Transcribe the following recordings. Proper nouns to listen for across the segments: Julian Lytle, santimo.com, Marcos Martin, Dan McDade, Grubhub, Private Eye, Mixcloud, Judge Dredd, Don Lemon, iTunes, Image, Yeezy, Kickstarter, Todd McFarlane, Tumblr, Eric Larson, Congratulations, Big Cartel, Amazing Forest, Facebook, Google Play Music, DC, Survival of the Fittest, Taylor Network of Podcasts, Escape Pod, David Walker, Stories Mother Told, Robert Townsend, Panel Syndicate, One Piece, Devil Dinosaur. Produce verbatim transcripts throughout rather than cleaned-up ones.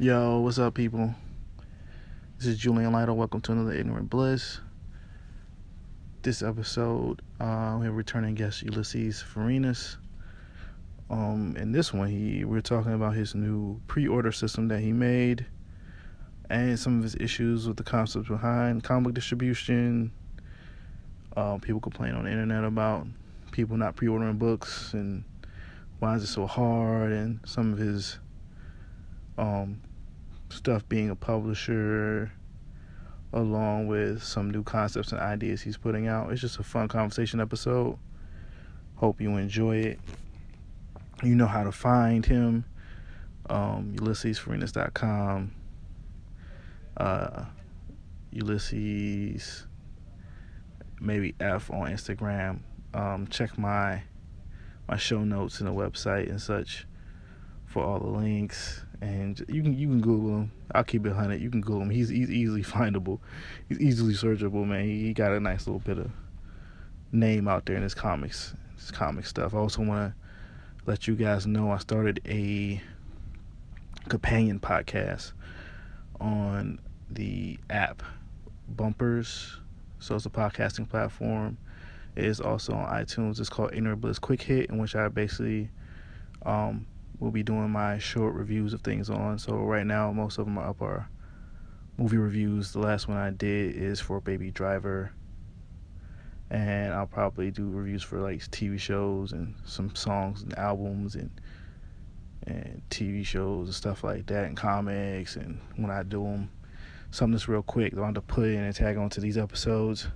Yo, what's up, people? This is Julian Lytle. Welcome to another Ignorant Bliss. This episode, uh, we have returning guest Ulises Farinas. Um, in this one, he we're talking about his new pre-order system that he made and some of his issues with the concepts behind comic distribution. Uh, people complain on the internet about people not pre-ordering books and why is it so hard, and some of his um, stuff being a publisher, along with some new concepts and ideas he's putting out. It's just a fun conversation episode. Hope you enjoy it. You know how to find him. Um, ulises farinas dot com. Uh, Ulises, maybe F on Instagram. Um, check my my show notes and the website and such for all the links. And you can you can Google him. I'll keep it one hundred. You can Google him. He's he's easily findable. He's easily searchable, man. He, he got a nice little bit of name out there in his comics, his comic stuff. I also want to let you guys know I started a companion podcast on the app Bumpers. So it's a podcasting platform. It is also on iTunes. It's called Ignorant Bliss Quickhit, in which I basically um, will be doing my short reviews of things on. So right now, most of them are up are movie reviews. The last one I did is for Baby Driver. And I'll probably do reviews for like T V shows and some songs and albums and and T V shows and stuff like that, and comics. And when I do them, something that's real quick, I want to put in and tag onto these episodes.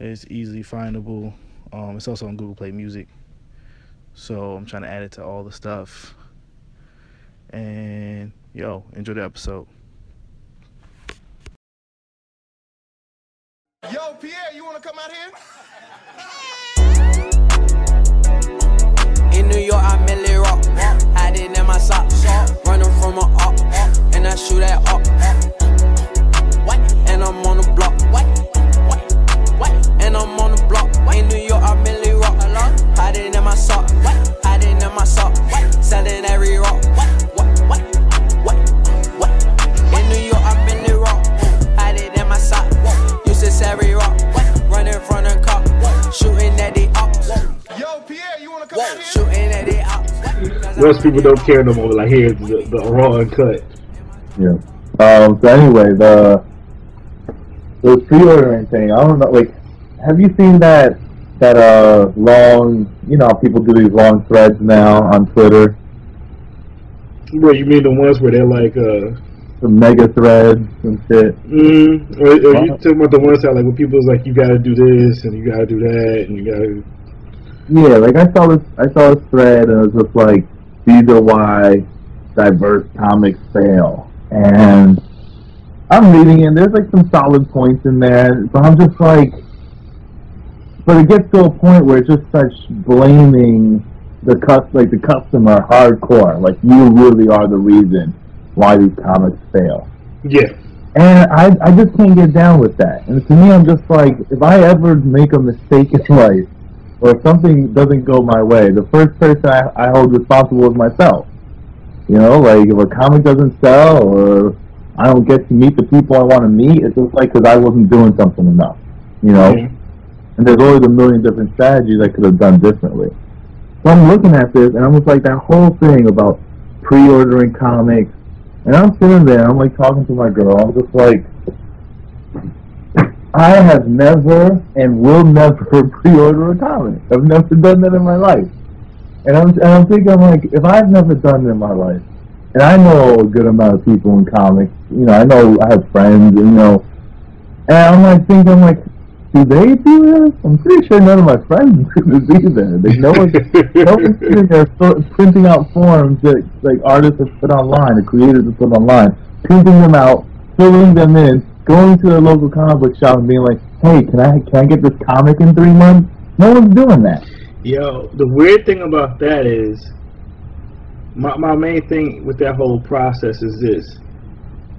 It's easily findable. Um, it's also on Google Play Music. So I'm trying to add it to all the stuff. And yo, enjoy the episode. Yo, Pierre, you want to come out here? In New York, I mainly rock. Hiding in my socks. Running from an op. And I shoot at op. And I'm on the block. And I'm on the block. In New York, I mainly rock. Hiding in my sock. Hiding in my sock. Selling every rock. In New York, I mainly rock. Hiding in my sock. Used to sell every rock. Running from the cop. Shooting at the ops. Yo, Pierre, you wanna come out here? Shooting at the ops. Most people don't care no more. Like, here's the, the raw uncut. Yeah. Um, so anyway, the the pre-ordering thing, I don't know, like, have you seen that, that, uh, long, you know, people do these long threads now on Twitter? Well, you mean the ones where they're like, uh... the mega threads and shit? Mm, or, or wow. You talking about the ones that, like, when people's like, you gotta do this, and you gotta do that, and you gotta... Yeah, like, I saw this, I saw this thread, and it was just like, these are why diverse comics fail, and... I'm reading it, and there's like some solid points in there, but I'm just like, but it gets to a point where it's just such blaming the cus- like the customer hardcore, like you really are the reason why these comics fail. Yeah. And I I just can't get down with that. And to me, I'm just like, if I ever make a mistake in life, or if something doesn't go my way, the first person I, I hold responsible is myself. You know, like if a comic doesn't sell, or I don't get to meet the people I want to meet, it's just like because I wasn't doing something enough, you know? Mm-hmm. And there's always a million different strategies I could have done differently. So I'm looking at this, and I'm just like, that whole thing about pre-ordering comics, and I'm sitting there, I'm like talking to my girl, I'm just like, I have never and will never pre-order a comic. I've never done that in my life. And I'm, and I'm thinking, I'm like, if I've never done it in my life, and I know a good amount of people in comics, you know, I know I have friends, and, you know, and I'm like thinking, I'm like, do they do this? I'm pretty sure none of my friends do this either. Like, no one's no one's sitting there printing out forms that, like, artists have put online, or creators have put online, printing them out, filling them in, going to their local comic book shop and being like, hey, can I, can I get this comic in three months? No one's doing that. Yo, the weird thing about that is, My my main thing with that whole process is this,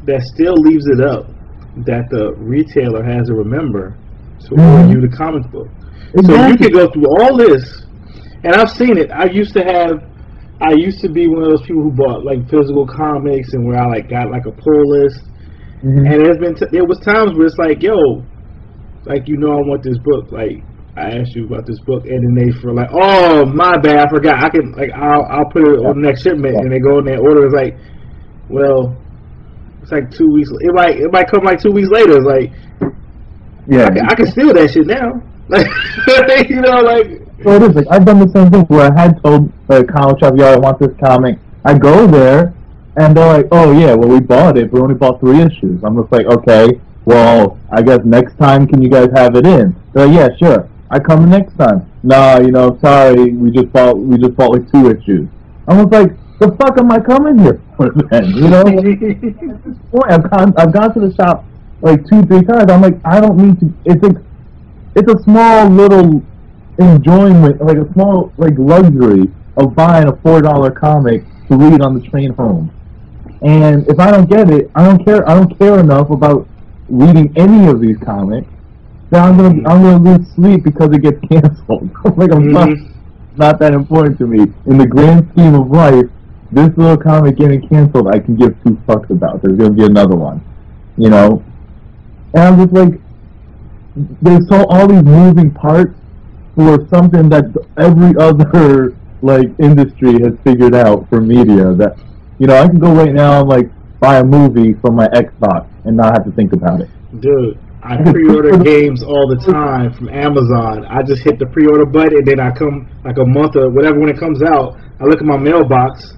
that still leaves it up that the retailer has to remember to order you the comic book. Exactly. So you can go through all this, and I've seen it. I used to have I used to be one of those people who bought like physical comics and where I like got like a pull list. Mm-hmm. And there's been t- there was times where it's like, yo, like, you know, I want this book. Like, I asked you about this book, and then they for like, oh, my bad, I forgot. I can like I'll I'll put it on the next shipment, and they go in there order. It's like, well, it's like two weeks. It might it might come like two weeks later. It's like, yeah, I can, I can steal that shit now. Like, you know, like. So it is, like, I've done the same thing where I had told the comic shop, yo, I want this comic. I go there, and they're like, oh, yeah, well, we bought it, but we only bought three issues. I'm just like, okay, well, I guess next time can you guys have it in? They're like, yeah, sure. I come the next time. Nah, you know, sorry, we just bought, we just bought, like, two issues. I'm just like, the fuck am I coming here for then? You know? At this point, I've gone, I've gone to the shop, like, two, three times. I'm like, I don't need to, it's like, it's a small little enjoyment, like a small, like, luxury of buying a four dollar comic to read on the train home. And if I don't get it, I don't care. I don't care enough about reading any of these comics that I'm gonna I'm gonna lose sleep because it gets canceled. Like, I'm not, not that important to me in the grand scheme of life. This little comic getting canceled, I can give two fucks about. There's gonna be another one, you know. And I'm just like, there's so all these moving parts for something that every other like industry has figured out for media that. You know, I can go right now and, like, buy a movie from my Xbox and not have to think about it. Dude, I pre-order games all the time from Amazon. I just hit the pre-order button, and then I come, like, a month or whatever when it comes out. I look at my mailbox,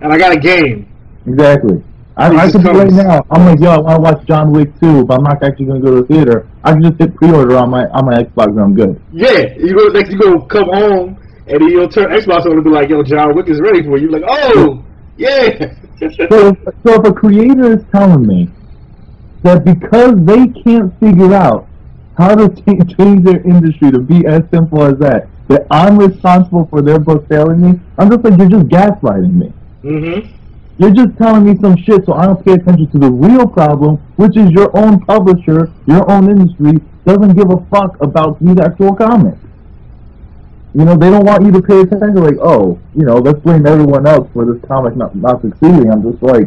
and I got a game. Exactly. I, I could do right now. I'm like, yo, I want to watch John Wick two, but I'm not actually going to go to the theater. I can just hit pre-order on my on my Xbox, and I'm good. Yeah. You go, like, you go come home, and then you'll turn Xbox on and be like, yo, John Wick is ready for you. You're like, oh! Yeah. so, so if a creator is telling me that because they can't figure out how to t- change their industry to be as simple as that, that I'm responsible for their book failing me, I'm just like, you're just gaslighting me. Mm-hmm. You're just telling me some shit so I don't pay attention to the real problem, which is your own publisher, your own industry, doesn't give a fuck about these actual comments. You know, they don't want you to pay attention. Like, oh, you know, let's blame everyone else for this comic not not succeeding. I'm just like,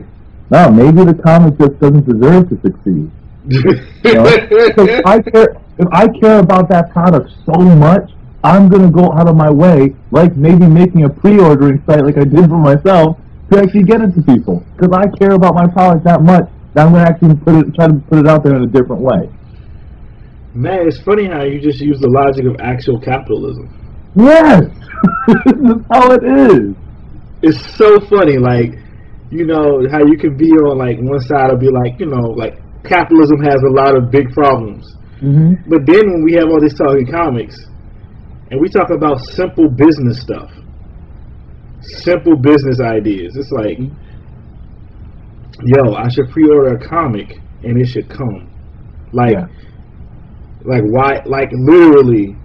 no, maybe the comic just doesn't deserve to succeed. You know? Because I care, if I care about that product so much, I'm going to go out of my way, like maybe making a pre-ordering site like I did for myself, to actually get it to people. Because I care about my product that much, that I'm going to actually put it, try to put it out there in a different way. Man, it's funny how you just use the logic of actual capitalism. Yes, this is how it is. It's so funny, like, you know, how you can be on, like, one side will be like, you know, like, capitalism has a lot of big problems. Mm-hmm. But then when we have all this talking comics, and we talk about simple business stuff, simple business ideas, it's like, yo, I should pre-order a comic, and it should come. Like, yeah. like, why, like, literally...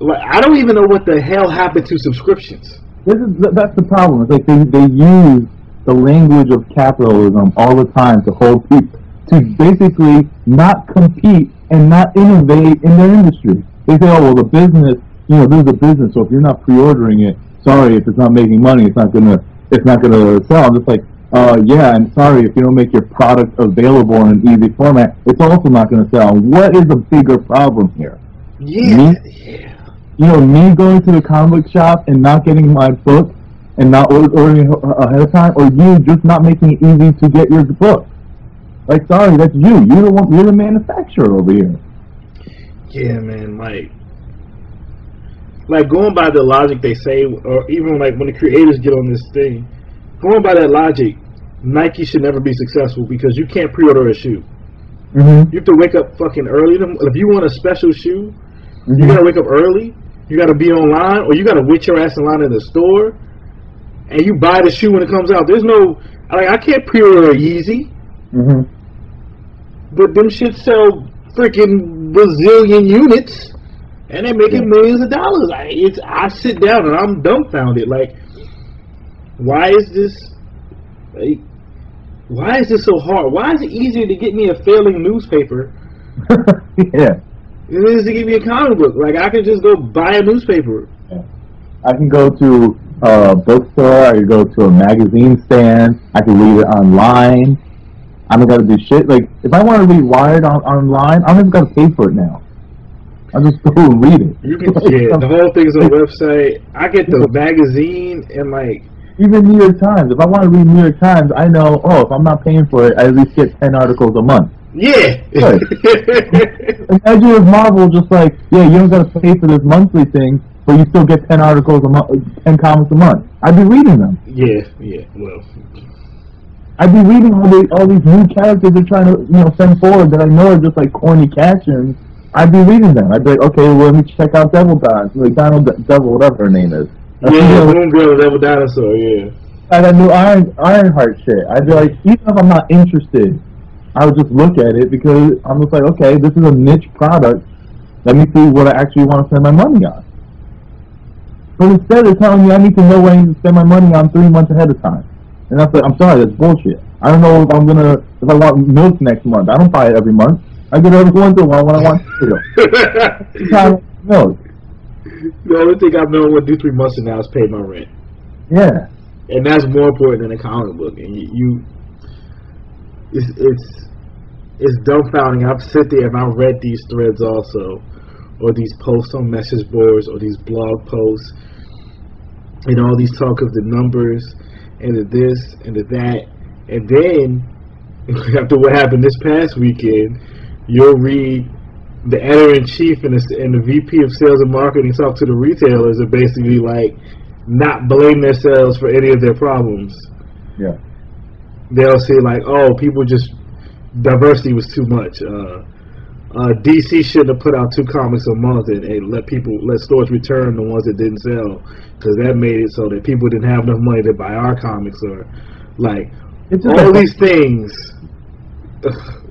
Like, I don't even know what the hell happened to subscriptions. This is that's the problem. It's like they, they use the language of capitalism all the time to hold people to basically not compete and not innovate in their industry. They say, oh well, the business, you know, this is a business. So if you're not pre-ordering it, sorry, if it's not making money, it's not gonna it's not gonna sell. I'm just like, uh, yeah, and sorry if you don't make your product available in an easy format, it's also not gonna sell. What is the bigger problem here? Yeah. Me? Yeah. You know, me going to the comic shop and not getting my book and not ordering ahead of time, or you just not making it easy to get your book. Like, sorry, that's you. You're the, one, you're the manufacturer over here. Yeah, man, like, like going by the logic they say, or even like when the creators get on this thing, going by that logic, Nike should never be successful because you can't pre-order a shoe. Mm-hmm. You have to wake up fucking early. If you want a special shoe, mm-hmm. you got to wake up early. You got to be online, or you got to wait your ass in line in the store, and you buy the shoe when it comes out. There's no, like, I can't pre-order a Yeezy, mm-hmm. but them shit sell freaking Brazilian units, and they're making yeah. millions of dollars. I, it's, I sit down and I'm dumbfounded. Like, why is this? Like, why is this so hard? Why is it easier to get me a failing newspaper? yeah. It is to give me a comic book. Like, I can just go buy a newspaper. I can go to uh, bookstore. I could go to a magazine stand. I could read it online. I don't got to do shit. Like, if I want to read Wired on, online, I'm just going to pay for it now. I'll just go and read it. You can, like, yeah, the whole thing is on the website. I get the magazine and, like... Even New York Times. If I want to read New York Times, I know, oh, if I'm not paying for it, I at least get ten articles a month. Yeah! Right. Imagine if Marvel just like, yeah, you don't got to pay for this monthly thing, but you still get ten articles a month, ten comics a month. I'd be reading them. Yeah, yeah, well... I'd be reading all, the, all these new characters they're trying to, you know, send forward that I know are just like corny captions. I'd be reading them. I'd be like, okay, well, let me check out Devil Dinosaur, like Donald D Devil, whatever her name is. That's yeah, Boom Girl, Devil Dinosaur, yeah. And that new Iron Ironheart shit. I'd be like, even if I'm not interested, I would just look at it because I'm just like, okay, this is a niche product. Let me see what I actually want to spend my money on. But instead, they're telling me I need to know what I need to spend my money on three months ahead of time. And that's like, I'm sorry, that's bullshit. I don't know if I'm gonna, if I want milk next month. I don't buy it every month. I get every once in a while when I want cereal. Milk. The only thing I've known what do three months from now is pay my rent. Yeah. And that's more important than a comic book. And you, you it's it's it's dumbfounding. I've sit there and I've read these threads also, or these posts on message boards, or these blog posts, and all these talk of the numbers. And the this and the that, and then after what happened this past weekend, you'll read the editor-in-chief and the, and the V P of sales and marketing talk to the retailers and basically like not blame themselves for any of their problems. Yeah, they'll say like, oh, people just diversity was too much. Uh, uh, D C shouldn't have put out two comics a month and, and let people let stores return the ones that didn't sell. Because that made it so that people didn't have enough money to buy our comics, or like it's all a, these things. Ugh.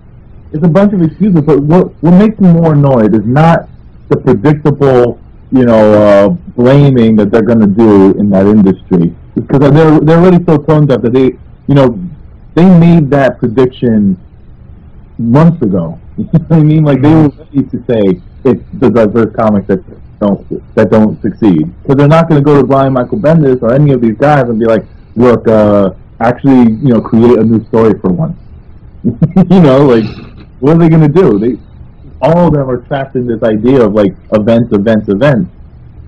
It's a bunch of excuses, but what what makes me more annoyed is not the predictable, you know, uh, blaming that they're going to do in that industry, because they're they're already so tone deaf that they, you know, they made that prediction months ago. You know what I mean? Like they were ready to say it's the diverse comic sector. Don't, that don't succeed. Because they're not going to go to Brian Michael Bendis or any of these guys and be like, look, uh, actually, you know, create a new story for once. You know, like, what are they going to do? They, all of them are trapped in this idea of, like, events, events, events.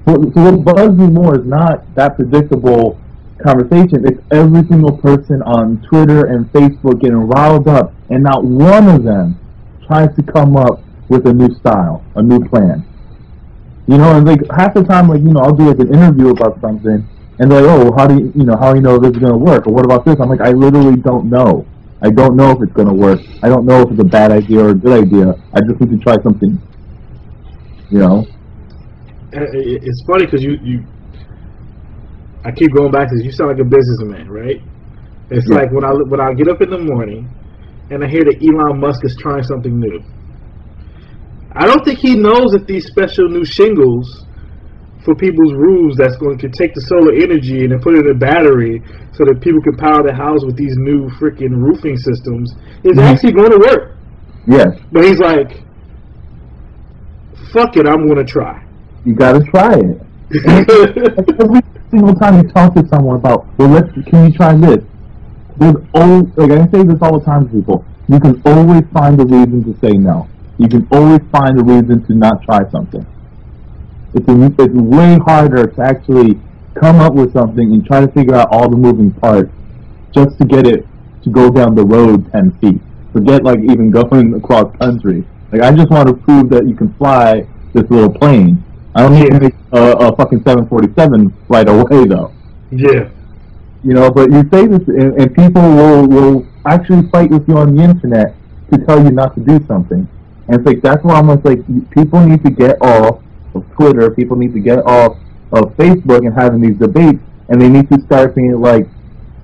So, so what bugs me more is not that predictable conversation. It's every single person on Twitter and Facebook getting riled up, and not one of them tries to come up with a new style, a new plan. You know, and like half the time, like, you know, I'll do like an interview about something, and they're like, oh, well, how do you, you know, how do you know this is going to work? Or what about this? I'm like, I literally don't know. I don't know if it's going to work. I don't know if it's a bad idea or a good idea. I just need to try something, you know? It's funny because you, you, I keep going back to this. You sound like a businessman, right? It's yeah. like when I, when I get up in the morning and I hear that Elon Musk is trying something new. I don't think he knows that these special new shingles for people's roofs that's going to take the solar energy and then put it in a battery so that people can power their house with these new freaking roofing systems is mm-hmm. actually going to work. Yes. But he's like, fuck it, I'm going to try. You got to try it. Every single time you talk to someone about, well, let's, can you try this? There's always, like I say this all the time to people, you can always find a reason to say no. You can always find a reason to not try something. It's, a, it's way harder to actually come up with something and try to figure out all the moving parts just to get it to go down the road ten feet. Forget like even going across country. Like I just want to prove that you can fly this little plane. I don't need to make a, a fucking seven forty-seven right away though. Yeah. You know, but you say this and, and people will, will actually fight with you on the internet to tell you not to do something. And it's like, that's why I'm like, like, people need to get off of Twitter, people need to get off of Facebook and having these debates, and they need to start being like,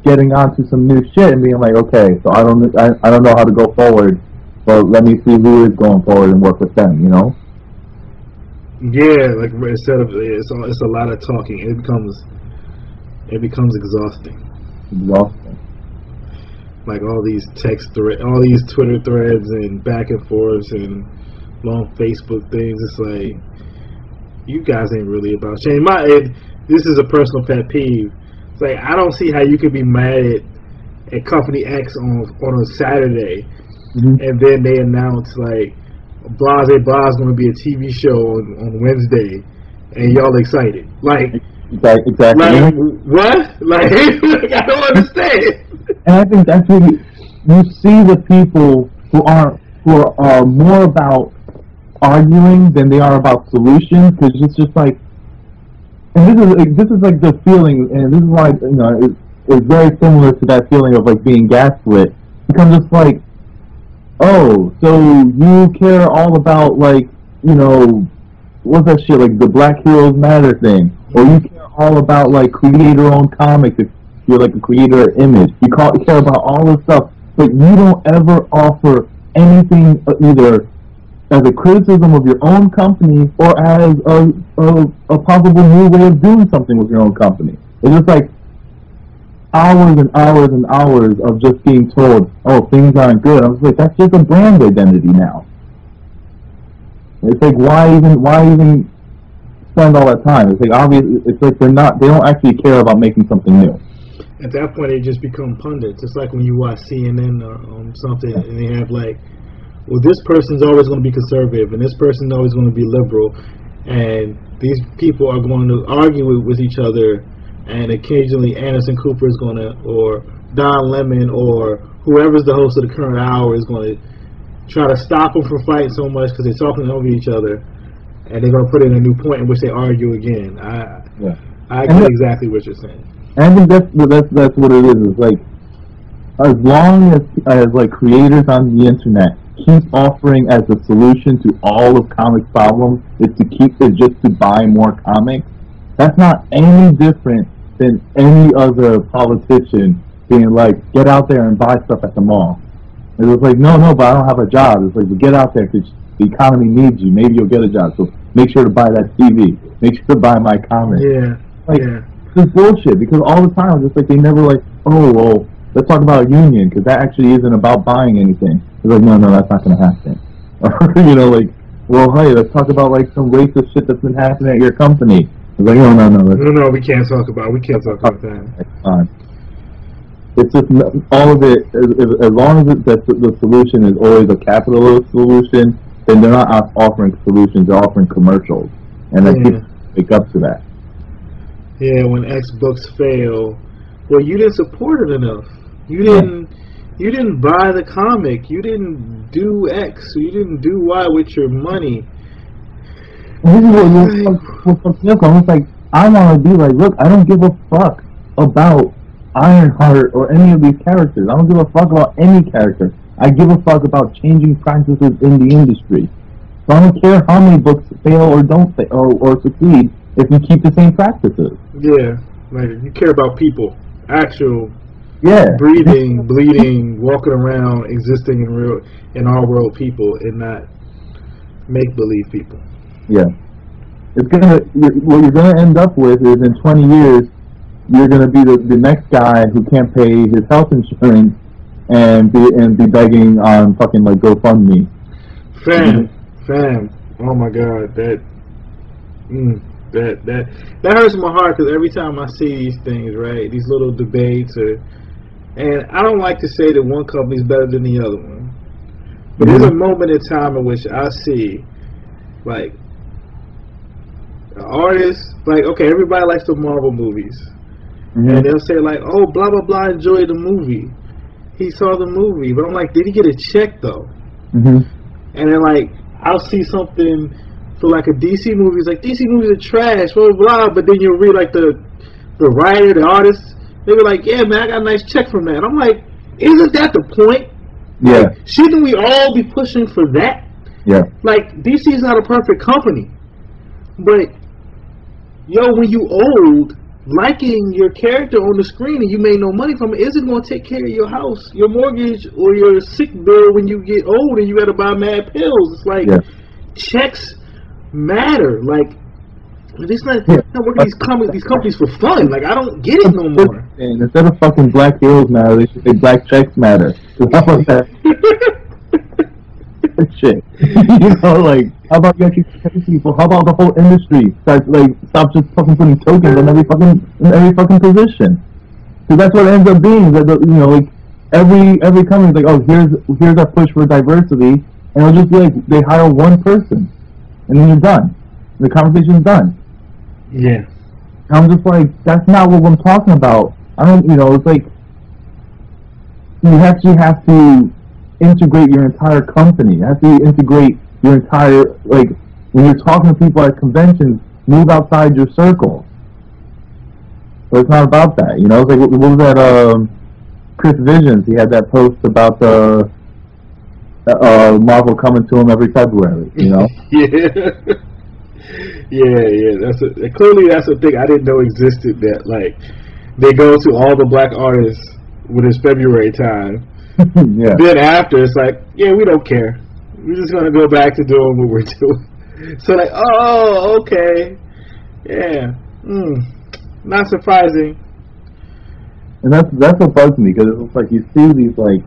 getting onto some new shit and being like, okay, so I don't, I, I don't know how to go forward, but let me see who is going forward and work with them, you know? Yeah, like, instead of, it's, it's a lot of talking, it becomes, it becomes exhausting. Exhausting. Like all these text threads, all these Twitter threads and back and forths and long Facebook things. It's like, you guys ain't really about change. My, it, this is a personal pet peeve. It's like, I don't see how you could be mad at Company X on on a Saturday, mm-hmm. and then they announce like blase blase going to be a T V show on, on Wednesday, and y'all excited. Like, exactly. exactly. Like, what? Like, I don't understand. And I think that's what you, you see the people who are who are more about arguing than they are about solutions, because it's just like, and this is like, this is like the feeling, and this is why, you know, it, it's very similar to that feeling of like being gaslit. Because it's like, oh, so you care all about like, you know, what's that shit, like the Black Heroes Matter thing, or you care all about like creator-owned comics if you're like a creator of Image. You call, care about all this stuff, but you don't ever offer anything either as a criticism of your own company or as a, a, a possible new way of doing something with your own company. It's just like hours and hours and hours of just being told, oh, things aren't good. I was like, that's just a brand identity now. It's like, why even why even spend all that time? It's like, obviously, it's like they're not, they don't actually care about making something new. At that point, they just become pundits. It's like when you watch C N N or um, something, and they have like, well, this person's always going to be conservative, and this person's always going to be liberal, and these people are going to argue with, with each other, and occasionally Anderson Cooper is going to, or Don Lemon, or whoever's the host of the current hour is going to try to stop them from fighting so much because they're talking over each other, and they're going to put in a new point in which they argue again. I yeah. I get that, exactly what you're saying. I think that's that's that's what it is. It's like, as long as as like creators on the internet keep offering as a solution to all of comics problems is to keep is just to buy more comics. That's not any different than any other politician being like, get out there and buy stuff at the mall. It was like, no, no, but I don't have a job. It's like, well, get out there because the economy needs you. Maybe you'll get a job. So make sure to buy that T V. Make sure to buy my comic. Yeah, like, yeah. This is bullshit, because all the time, just like they never like, oh, well, let's talk about a union because that actually isn't about buying anything. It's like, no, no, that's not going to happen. Or, you know, like, well, hey, let's talk about like some racist shit that's been happening at your company. It's like, no, no, no, let's no, no, we can't talk about, we can't talk about that. Fine. It's just all of it. As, as long as it, that the solution is always a capitalist solution, then they're not offering solutions; they're offering commercials, and they yeah. pick up to that. Yeah, when X books fail, well, you didn't support it enough. You didn't. You didn't buy the comic. You didn't do X. You didn't do Y with your money. And this is what you're almost like. I want to be like, look, I don't give a fuck about Ironheart or any of these characters. I don't give a fuck about any character. I give a fuck about changing practices in the industry. So I don't care how many books fail or don't fail or, or succeed. If you keep the same practices. Yeah, like you care about people, actual, yeah, breathing, bleeding, walking around, existing in real, in our world people, and not make believe people. Yeah, it's gonna. You're, what you're gonna end up with is in twenty years, you're gonna be the, the next guy who can't pay his health insurance and be and be begging on fucking like GoFundMe. Fam, fam. Oh my God, that. Mm. That that that hurts my heart, because every time I see these things, right, these little debates, or, and I don't like to say that one company's better than the other one, but mm-hmm. there's a moment in time in which I see, like, artists, like, okay, everybody likes the Marvel movies, mm-hmm. and they'll say like, oh, blah blah blah, enjoyed the movie, he saw the movie, but I'm like, did he get a check though? Mm-hmm. And then like I'll see something. For like a D C movie, it's like D C movies are trash, blah blah blah. But then you'll read like the the writer, the artist, they were like, yeah man, I got a nice check from that. I'm like, isn't that the point? Yeah. Like, shouldn't we all be pushing for that? Yeah. Like D C is not a perfect company, but yo, when you old, liking your character on the screen and you made no money from it isn't going to take care of your house, your mortgage, or your sick bill when you get old and you got to buy mad pills. It's like yeah. checks. Matter, like it's not, yeah. not working these companies these companies for fun. Like I don't get it no more. And instead of fucking Black Heroes Matter, they should say Black Checks Matter. How about that? this shit. You know, like, how about you actually pay people? How about the whole industry starts, like, stop just fucking putting tokens in every fucking in every fucking position? Because that's what it ends up being. That, you know, like, every every company's like, oh, here's here's our push for diversity, and it'll just be like they hire one person, and then you're done. The conversation's done. Yeah. And I'm just like, that's not what I'm talking about. I don't, you know, it's like, you actually have to integrate your entire company. You have to integrate your entire, like, when you're talking to people at conventions, move outside your circle. But it's not about that, you know? It's like, what, what was that, um, Chris Visions, he had that post about the, uh, Marvel coming to him every February, you know? Yeah. Yeah, yeah, that's a, clearly that's a thing I didn't know existed, that, like, they go to all the black artists when it's February time. Yeah. Then after, it's like, yeah, we don't care. We're just going to go back to doing what we're doing. So, like, oh, okay. Yeah. Mm. Not surprising. And that's, that's what bugs me, because it's like you see these, like,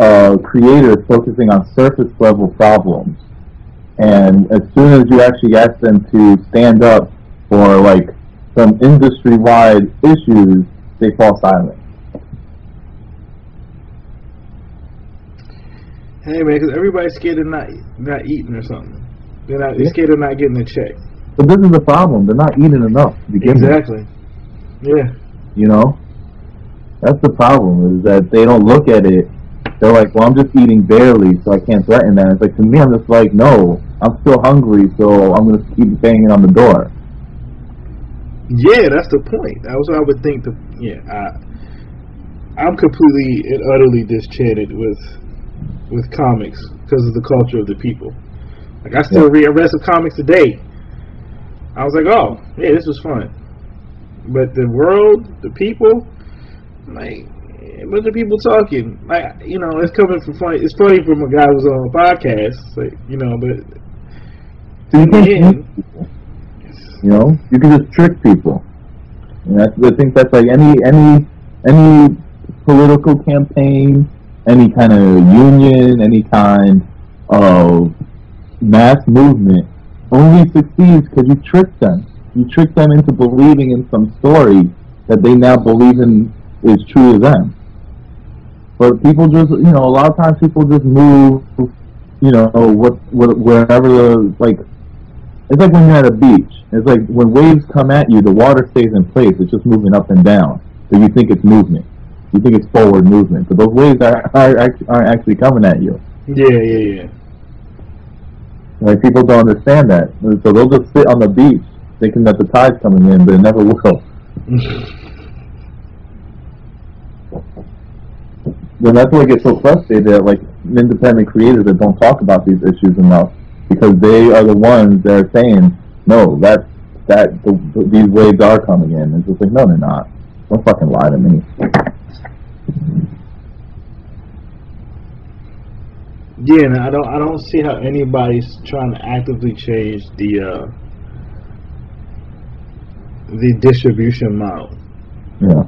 uh, creators focusing on surface-level problems. And as soon as you actually ask them to stand up for, like, some industry-wide issues, they fall silent. Hey, man, because everybody's scared of not, not eating or something. They're, not, they're yeah. scared of not getting a check. But this is the problem. They're not eating enough to begin with. Exactly. Yeah. You know? That's the problem, is that they don't look at it. They're like, well, I'm just eating barely, so I can't threaten that. It's like, to me, I'm just like, no, I'm still hungry, so I'm going to keep banging on the door. Yeah, that's the point. That's what I would think. The, yeah, I, I'm completely and utterly disenchanted with with comics because of the culture of the people. Like, I still yeah. read rest of comics today. I was like, oh, yeah, this was fun. But the world, the people, like, a bunch of people talking. Like, you know, it's coming from funny. It's funny from a guy who's on a podcast, like, you know, but in the end, you know, you can just trick people. And that's, I think that's like any any any political campaign, any kind of union, any kind of mass movement only succeeds because you trick them. You trick them into believing in some story that they now believe in is true to them. But people just, you know, a lot of times people just move, you know, what, what wherever the, like, it's like when you're at a beach. It's like when waves come at you, the water stays in place. It's just moving up and down. So you think it's movement. You think it's forward movement, but those waves are, are, are actually coming at you. Yeah, yeah, yeah. Like, people don't understand that. So they'll just sit on the beach thinking that the tide's coming in, but it never will. Then that's why I get so frustrated at, like, independent creators that don't talk about these issues enough, because they are the ones that are saying, no, that, that the, these waves are coming in. It's just like, no, they're not. Don't fucking lie to me. Yeah, and I don't, I don't see how anybody's trying to actively change the uh, the distribution model. Yeah,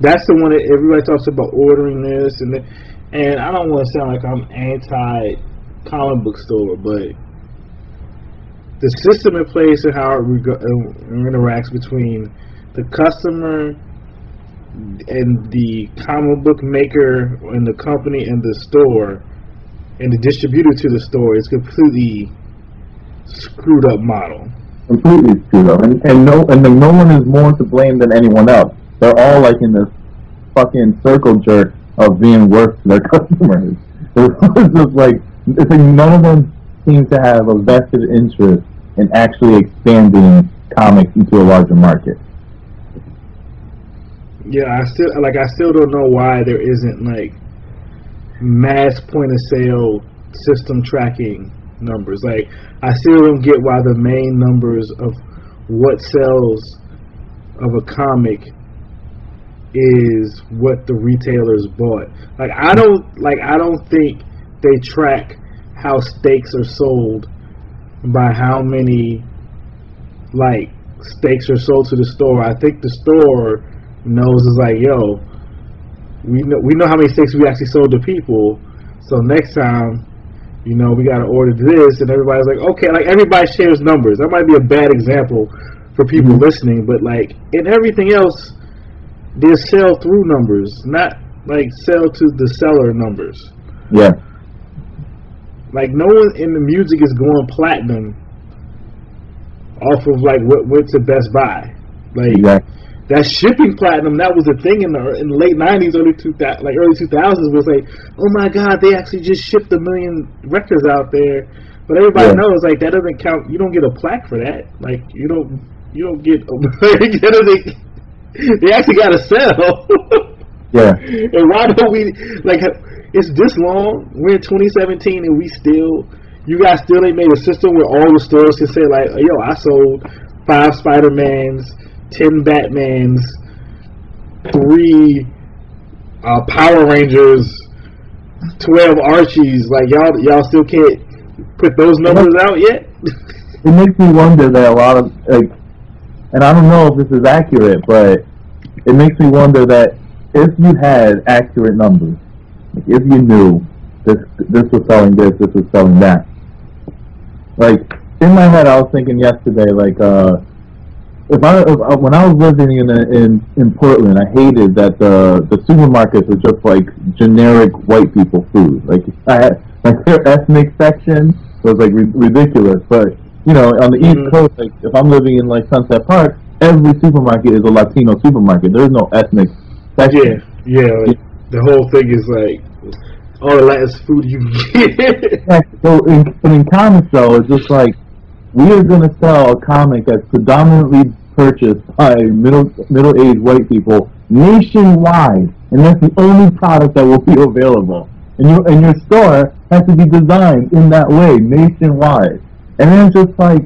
that's the one that everybody talks about, ordering this and that. And I don't want to sound like I'm anti comic book store, but the system in place and how it reg- interacts between the customer and the comic book maker and the company and the store and the distributor to the store is completely screwed up model. Completely screwed up. And, and no and no one is more to blame than anyone else. They're all like in this fucking circle jerk of being worse to their customers. It's just like, it's like none of them seem to have a vested interest in actually expanding comics into a larger market. Yeah, I still like. I still don't know why there isn't, like, mass point of sale system tracking numbers. Like, I still don't get why the main numbers of what sells of a comic is what the retailers bought. Like, I don't like. I don't think they track how stakes are sold by how many, like, stakes are sold to the store. I think the store knows, is like, yo, we know we know how many steaks we actually sold to people, so next time You know, we got to order this, and everybody's like, okay, like everybody shares numbers. That might be a bad example for people mm-hmm. listening, but like in everything else, there's sell-through numbers, not like sell to the seller numbers. Yeah. Like no one in the music is going platinum off of like what went to Best Buy. Like exactly. That shipping platinum, that was a thing in the in the late nineties, early two thousand, like early two thousands, was like, oh my God, they actually just shipped a million records out there. But everybody yeah. knows like that doesn't count. You don't get a plaque for that. Like you don't you don't get a million. They actually gotta sell. Yeah. And why don't we like? It's this long. We're in twenty seventeen, and we still, you guys still ain't made a system where all the stores can say like, yo, I sold five Spider-Mans, ten Batmans, three uh, Power Rangers, twelve Archies. Like y'all, y'all still can't put those numbers it out yet. It makes me wonder that a lot of, like, and I don't know if this is accurate, but it makes me wonder that if you had accurate numbers, like if you knew this, this was selling this, this was selling that. Like in my head, I was thinking yesterday, like. Uh, If I, if I when I was living in in in Portland, I hated that the the supermarkets were just like generic white people food. Like I had, like their ethnic section was like re- ridiculous. But you know, on the mm-hmm. East Coast, like if I'm living in like Sunset Park, every supermarket is a Latino supermarket. There's no ethnic section. Yeah, yeah. Like, the whole thing is like all the Latin food you can get. So in, in comics though, it's just like. We are going to sell a comic that's predominantly purchased by middle, middle-aged white people nationwide, and that's the only product that will be available. And, you, and your store has to be designed in that way, nationwide. And then it's just like,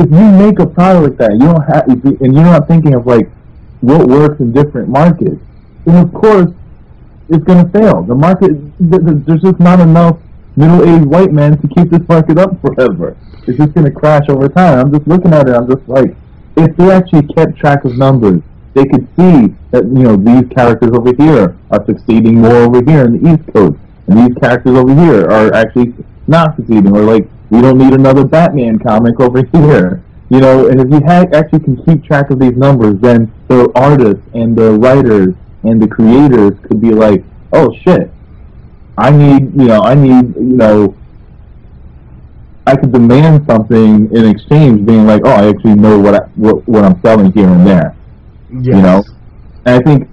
if you make a product like that, you don't have, and you're not thinking of like what works in different markets, then of course it's going to fail. The market, there's just not enough middle-aged white men to keep this market up forever. It's just going to crash over time. I'm just looking at it. I'm just like, if they actually kept track of numbers, they could see that, you know, these characters over here are succeeding more over here in the East Coast, and these characters over here are actually not succeeding, or like, we don't need another Batman comic over here. You know, and if you had, actually can keep track of these numbers, then the artists and the writers and the creators could be like, oh shit, I need, you know, I need, you know, I could demand something in exchange, being like, oh, I actually know what I, what, what I'm selling here and there, yes. You know. And I think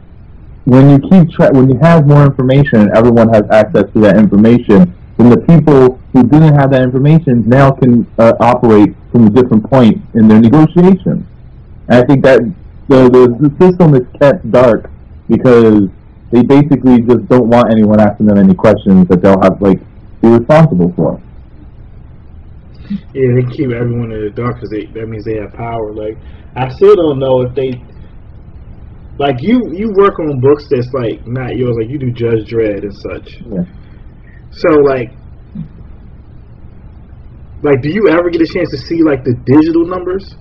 when you keep tra- when you have more information, and everyone has access to that information, then the people who didn't have that information now can uh, operate from a different point in their negotiations. And I think that the the, the system is kept dark because. They basically just don't want anyone asking them any questions that they'll have, like, be responsible for. Yeah, they keep everyone in the dark because that means they have power. Like, I still don't know if they, like, you you work on books that's, like, not yours. Like, you do Judge Dredd and such. Yeah. So, like, like, do you ever get a chance to see, like, the digital numbers?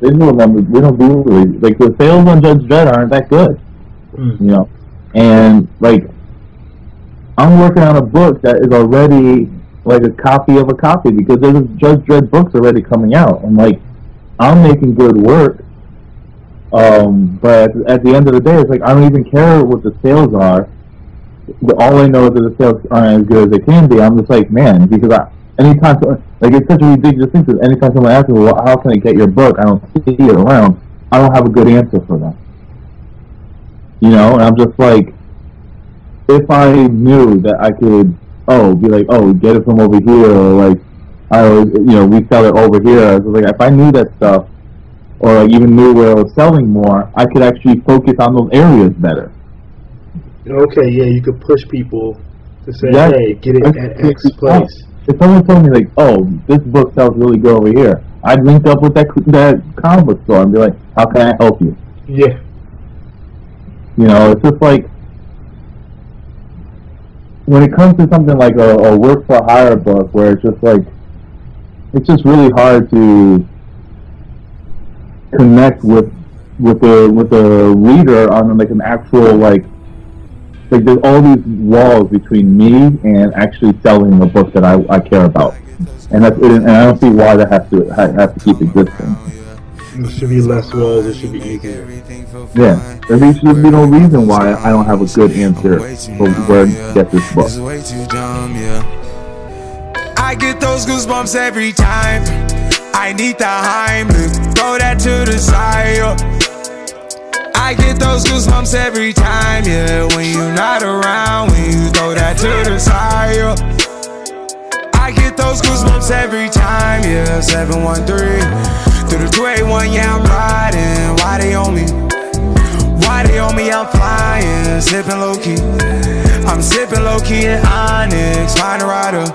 Digital numbers? We don't do really. Like, the sales on Judge Dredd aren't that good, mm. you know? And, like, I'm working on a book that is already, like, a copy of a copy because there's Judge Dredd books already coming out. And, like, I'm making good work, um, but at the end of the day, it's like, I don't even care what the sales are. All I know is that the sales aren't as good as they can be. I'm just like, man, because I, anytime, like, it's such a ridiculous thing because anytime someone asks me, well, how can I get your book? I don't see it around. I don't have a good answer for them. You know, and I'm just like, if I knew that I could, oh, be like, oh, get it from over here, or like, I was, you know, we sell it over here. So like, if I knew that stuff, or like even knew where I was selling more, I could actually focus on those areas better. Okay, yeah, you could push people to say, yes. Hey, get it at X place. If someone told me like, oh, this book sells really good over here, I'd link up with that that comic book store and be like, how can I help you? Yeah. You know, it's just like, when it comes to something like a, a work for hire book where it's just like, it's just really hard to connect with with the with the reader on like an actual like Like, there's all these walls between me and actually selling a book that I, I care about, and that's it, and I don't see why that has to has to keep existing. There should be less walls. It should be easier. Yeah, there should be no reason why I don't have a good answer for where to get this book. I get those goosebumps every time. I need the Heimlich. Throw that to the side. I get those goosebumps every time, yeah. When you're not around, when you throw that to the side, yeah. I get those goosebumps every time, yeah. seven one three through the two eighty-one, yeah, I'm riding. Why they on me? Why they on me? I'm flying, sipping low key. I'm sipping low key in Onyx, find a rider.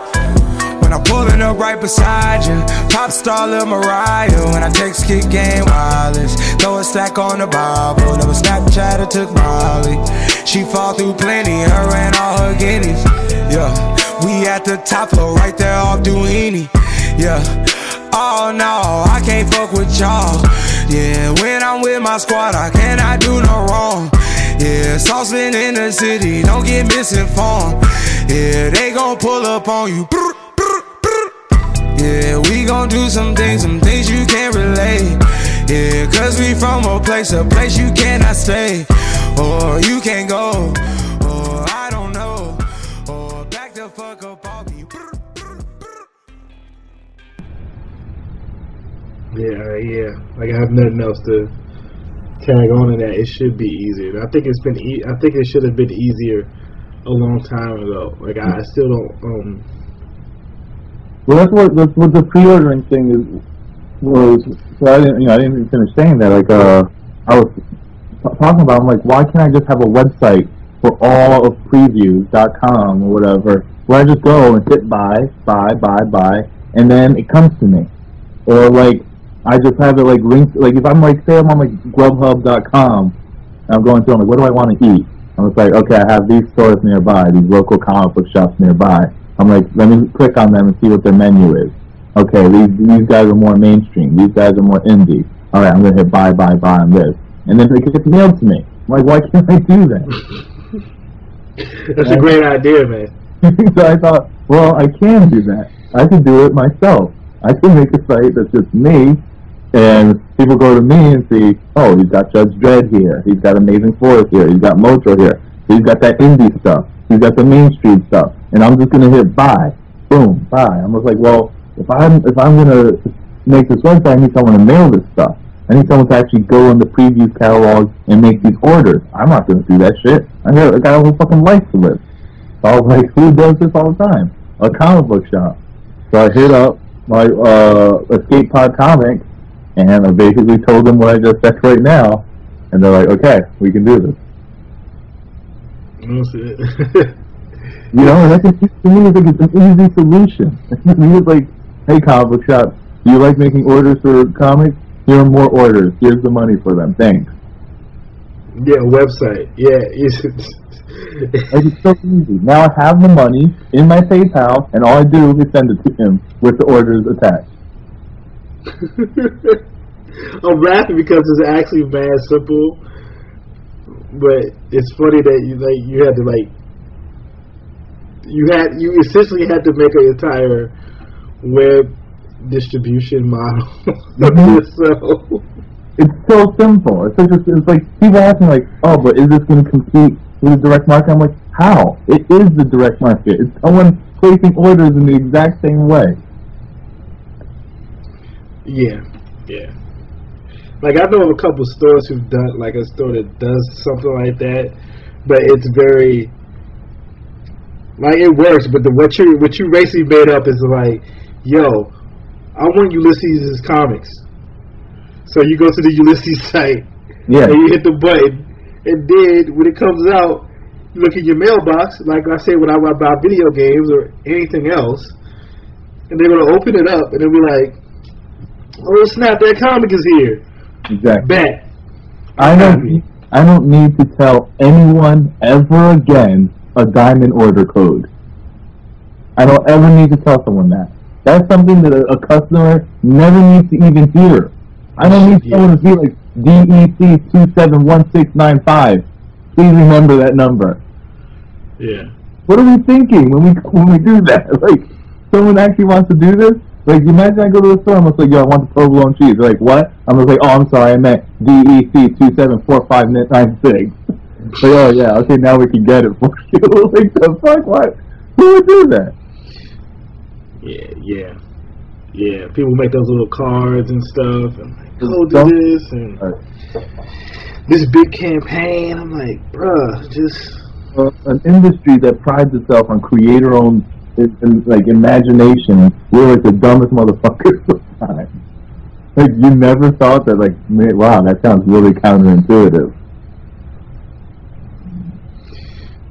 I'm pulling up right beside you. Pop star Lil Mariah. When I text kick game wireless. Throw a stack on the Bible. Never Snapchat or took Molly. She fall through plenty, her and all her guineas. Yeah, we at the top floor, right there off Duini. Yeah, oh no, I can't fuck with y'all. Yeah, when I'm with my squad, I cannot do no wrong. Yeah, saucemen in the city, don't get misinformed. Yeah, they gon' pull up on you. Yeah, we gon' do some things, some things you can't relate. Yeah, cause we from a place, a place you cannot stay. Or you can't go, or I don't know. Or back the fuck up off me. Yeah, yeah, like I have nothing else to tag on to that. It should be easier. I think it's been, e- I think it should have been easier a long time ago. Like I, I still don't, um well, that's what, that's what the pre-ordering thing is, was. So I didn't, you know, I didn't even finish saying that. Like, uh, I was t- talking about, I'm like, why can't I just have a website for all of previews dot com or whatever, where I just go and hit buy, buy, buy, buy, and then it comes to me, or like, I just have it like linked. Like, if I'm like, say I'm on like Grubhub dot com, and I'm going through, I'm like, what do I want to eat? I'm just like, okay, I have these stores nearby, these local comic book shops nearby. I'm like, let me click on them and see what their menu is. Okay, these these guys are more mainstream. These guys are more indie. All right, I'm going to hit buy, buy, buy on this. And then it gets mailed to me. I'm like, why can't I do that? That's and a great idea, man. So I thought, well, I can do that. I can do it myself. I can make a site that's just me, and people go to me and see, oh, he's got Judge Dredd here. He's got Amazing Forest here. He's got Motro here. He's got that indie stuff. He's got the mainstream stuff. And I'm just gonna hit buy, boom, buy. I was like, well, if I'm if I'm gonna make this website, I need someone to mail this stuff. I need someone to actually go in the preview catalog and make these orders. I'm not gonna do that shit. I got I got a whole fucking life to live. So I was like, who does this all the time? A comic book shop. So I hit up my uh, Escape Pod Comics, and I basically told them what I just said right now, and they're like, okay, we can do this. That's you know, and I think to me it's like it's an easy solution. I mean, it's like, hey, comic book shop, do you like making orders for comics? Here are more orders. Here's the money for them. Thanks. Yeah, website. Yeah, it's, like, it's so easy. Now I have the money in my PayPal, and all I do is send it to him with the orders attached. I'm laughing because it's actually mad simple, but it's funny that you like you had to like. You had you essentially had to make an entire web distribution model. Mm-hmm. So it's so simple. It's, just, it's like people ask me like, oh, but is this going to compete with the direct market? I'm like, how? It is the direct market. It's someone placing orders in the exact same way. Yeah, yeah. Like I know of a couple stores who've done like a store that does something like that, but it's very. Like it works, but the, what you what you basically made up is like, yo, I want Ulises' comics. So you go to the Ulises site, yeah, and you hit the button, and then when it comes out, you look in your mailbox. Like I say, when I buy video games or anything else, and they're gonna open it up and they'll be like, oh snap, that comic is here. Exactly. Back. I don't. I don't need to tell anyone ever again. A Diamond order code. I don't ever need to tell someone that. That's something that a, a customer never needs to even hear. I don't need yeah. someone to be like D E C two seven one six nine five. Please remember that number. Yeah. What are we thinking when we when we do that? Like, someone actually wants to do this? Like, imagine I go to the store and I'm like, yo, I want the provolone cheese. They're like, what? I'm just like, oh, I'm sorry, I meant D E C two seven four five nine six. Like, oh, yeah, okay, now we can get it for you. Like, the fuck, what? Who would do that? Yeah, yeah. Yeah, people make those little cards and stuff. And like, go do this. And this big campaign. I'm like, bruh, just... Uh, an industry that prides itself on creator-owned It, it, like imagination, we're like the dumbest motherfuckers of time. Like, you never thought that, like, man, wow, that sounds really counterintuitive.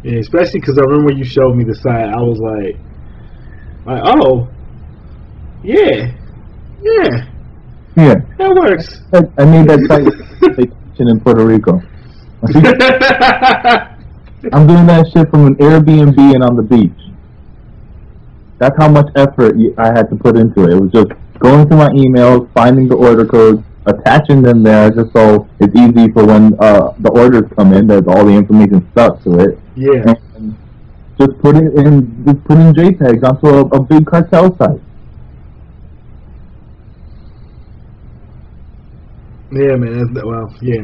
Yeah, especially because I remember when you showed me the site, I was like, like, oh, yeah, yeah, yeah, that works. I, I need that site in Puerto Rico. I'm doing that shit from an Airbnb and on the beach. That's how much effort I had to put into it. It was just going through my emails, finding the order codes, attaching them there, just so it's easy for when uh, the orders come in, that all the information stuck to it. Yeah. And just put it in, just put in JPEGs onto a, a big cartel site. Yeah, man. That's, well, yeah.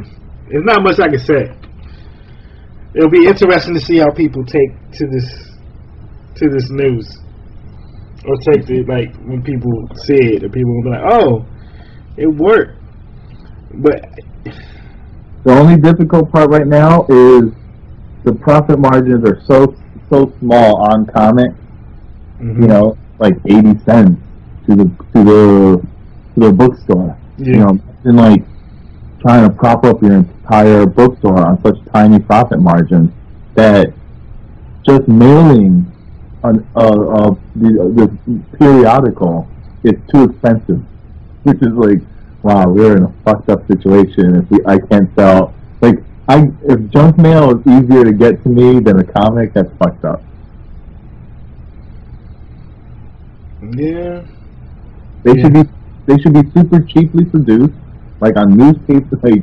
There's not much I can say. It'll be interesting to see how people take to this, to this news. Or take the, like, when people see it, the people will be like, oh, it worked. But the only difficult part right now is the profit margins are so so small on comics. Mm-hmm. You know, like eighty cents to the to the to the bookstore. Yeah. You know, and like trying to prop up your entire bookstore on such tiny profit margins that just mailing An, uh, uh, the, the periodical is too expensive, which is like, wow, we're in a fucked up situation. If we, I can't sell, like, I if junk mail is easier to get to me than a comic, that's fucked up. Yeah, they yeah. should be they should be super cheaply produced, like on newspaper, like,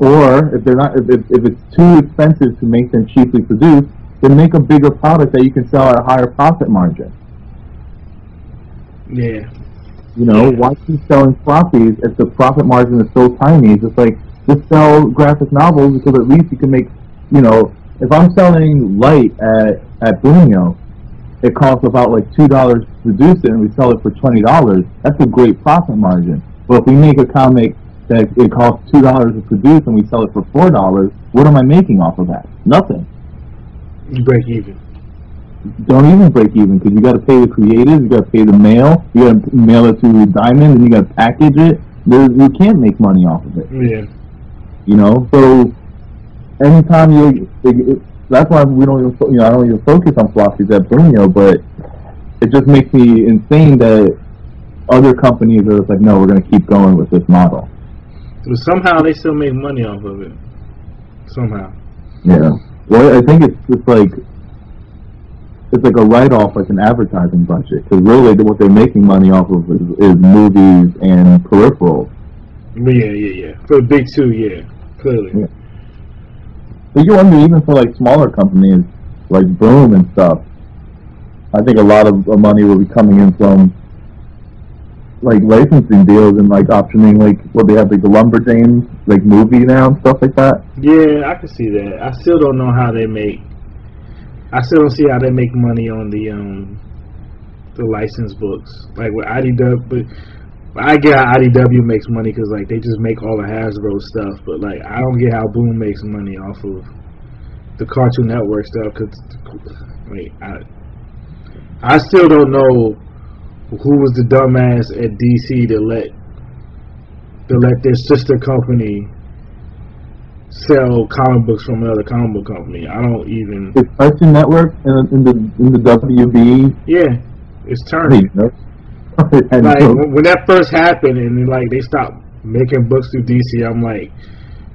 or if they're not, if if, if it's too expensive to make them cheaply produced, then make a bigger product that you can sell at a higher profit margin. Yeah. You know, yeah. Why keep selling floppies if the profit margin is so tiny? It's just like, just sell graphic novels, because at least you can make, you know, if I'm selling Light at, at Blumio, it costs about like two dollars to produce it, and we sell it for twenty dollars. That's a great profit margin. But if we make a comic that it costs two dollars to produce and we sell it for four dollars, what am I making off of that? Nothing. You break even. Don't even break even, because you got to pay the creators, you got to pay the mail, you got to mail it to Diamond, and you got to package it. There's, you can't make money off of it. Yeah. You know, so anytime you, it, it, that's why we don't even, you know, I don't even focus on floppies at Bruno, but it just makes me insane that other companies are just like, no, we're going to keep going with this model. So somehow they still make money off of it. Somehow. Yeah. Well, I think it's just like, it's like a write-off, like an advertising budget. Because really, what they're making money off of is, is movies and peripherals. Yeah, yeah, yeah. For the big two, yeah, clearly. Yeah. But you wonder, even for like smaller companies, like Boom and stuff, I think a lot of money will be coming in from like licensing deals and like optioning, like what they have, like the Lumberjanes, like movie now and stuff like that. Yeah, I can see that. I still don't know how they make. I still don't see how they make money on the um the license books, like with I D W. But I get how I D W makes money because like they just make all the Hasbro stuff. But like I don't get how Boom makes money off of the Cartoon Network stuff. Cause wait, I I still don't know. Who was the dumbass at D C to let to let their sister company sell comic books from another comic book company? I don't even. It's Cartoon Network and in, in the in the W B. Yeah, it's Turner. Like when, when that first happened, and then, like they stopped making books through D C, I'm like,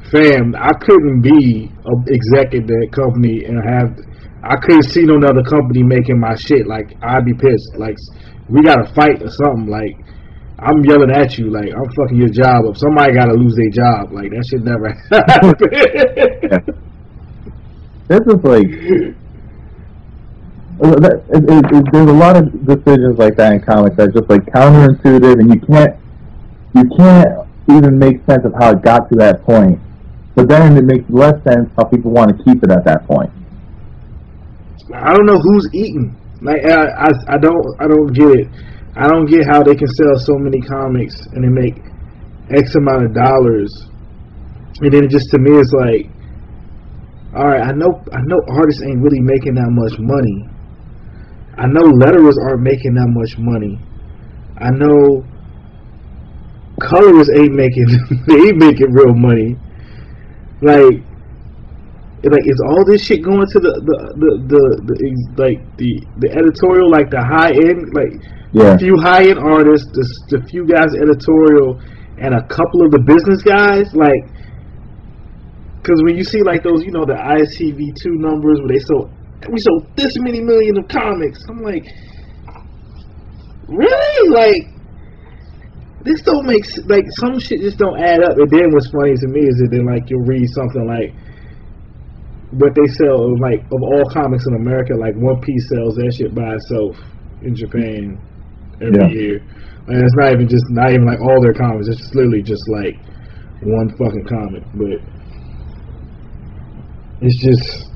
fam, I couldn't be an exec at that company and have. I couldn't see no other company making my shit. Like, I'd be pissed. Like, we got to fight or something. Like, I'm yelling at you. Like, I'm fucking your job up. Somebody got to lose their job. Like, that shit never happened. This is like, that, it, it, it, there's a lot of decisions like that in comics that are just like counterintuitive, and you can't, you can't even make sense of how it got to that point. But then it makes less sense how people want to keep it at that point. I don't know who's eating. Like I, I, I don't, I don't get it. I don't get how they can sell so many comics and they make X amount of dollars, and then it just to me it's like, all right, I know, I know artists ain't really making that much money. I know letterers aren't making that much money. I know colorists ain't making, they ain't making real money. Like, like is all this shit going to the the the, the, the like the the editorial, like the high end, like yeah. a few high end artists, the, the few guys editorial, and a couple of the business guys, like, because when you see like those, you know, the I S T V two numbers where they sold, we sold this many million of comics, I'm like, really? Like, this don't make, like, some shit just don't add up. And then what's funny to me is that then like you'll read something like what they sell, like, of all comics in America, like One Piece sells that shit by itself in Japan every yeah. year. And it's not even just, not even like all their comics, it's just literally just like one fucking comic. But it's just,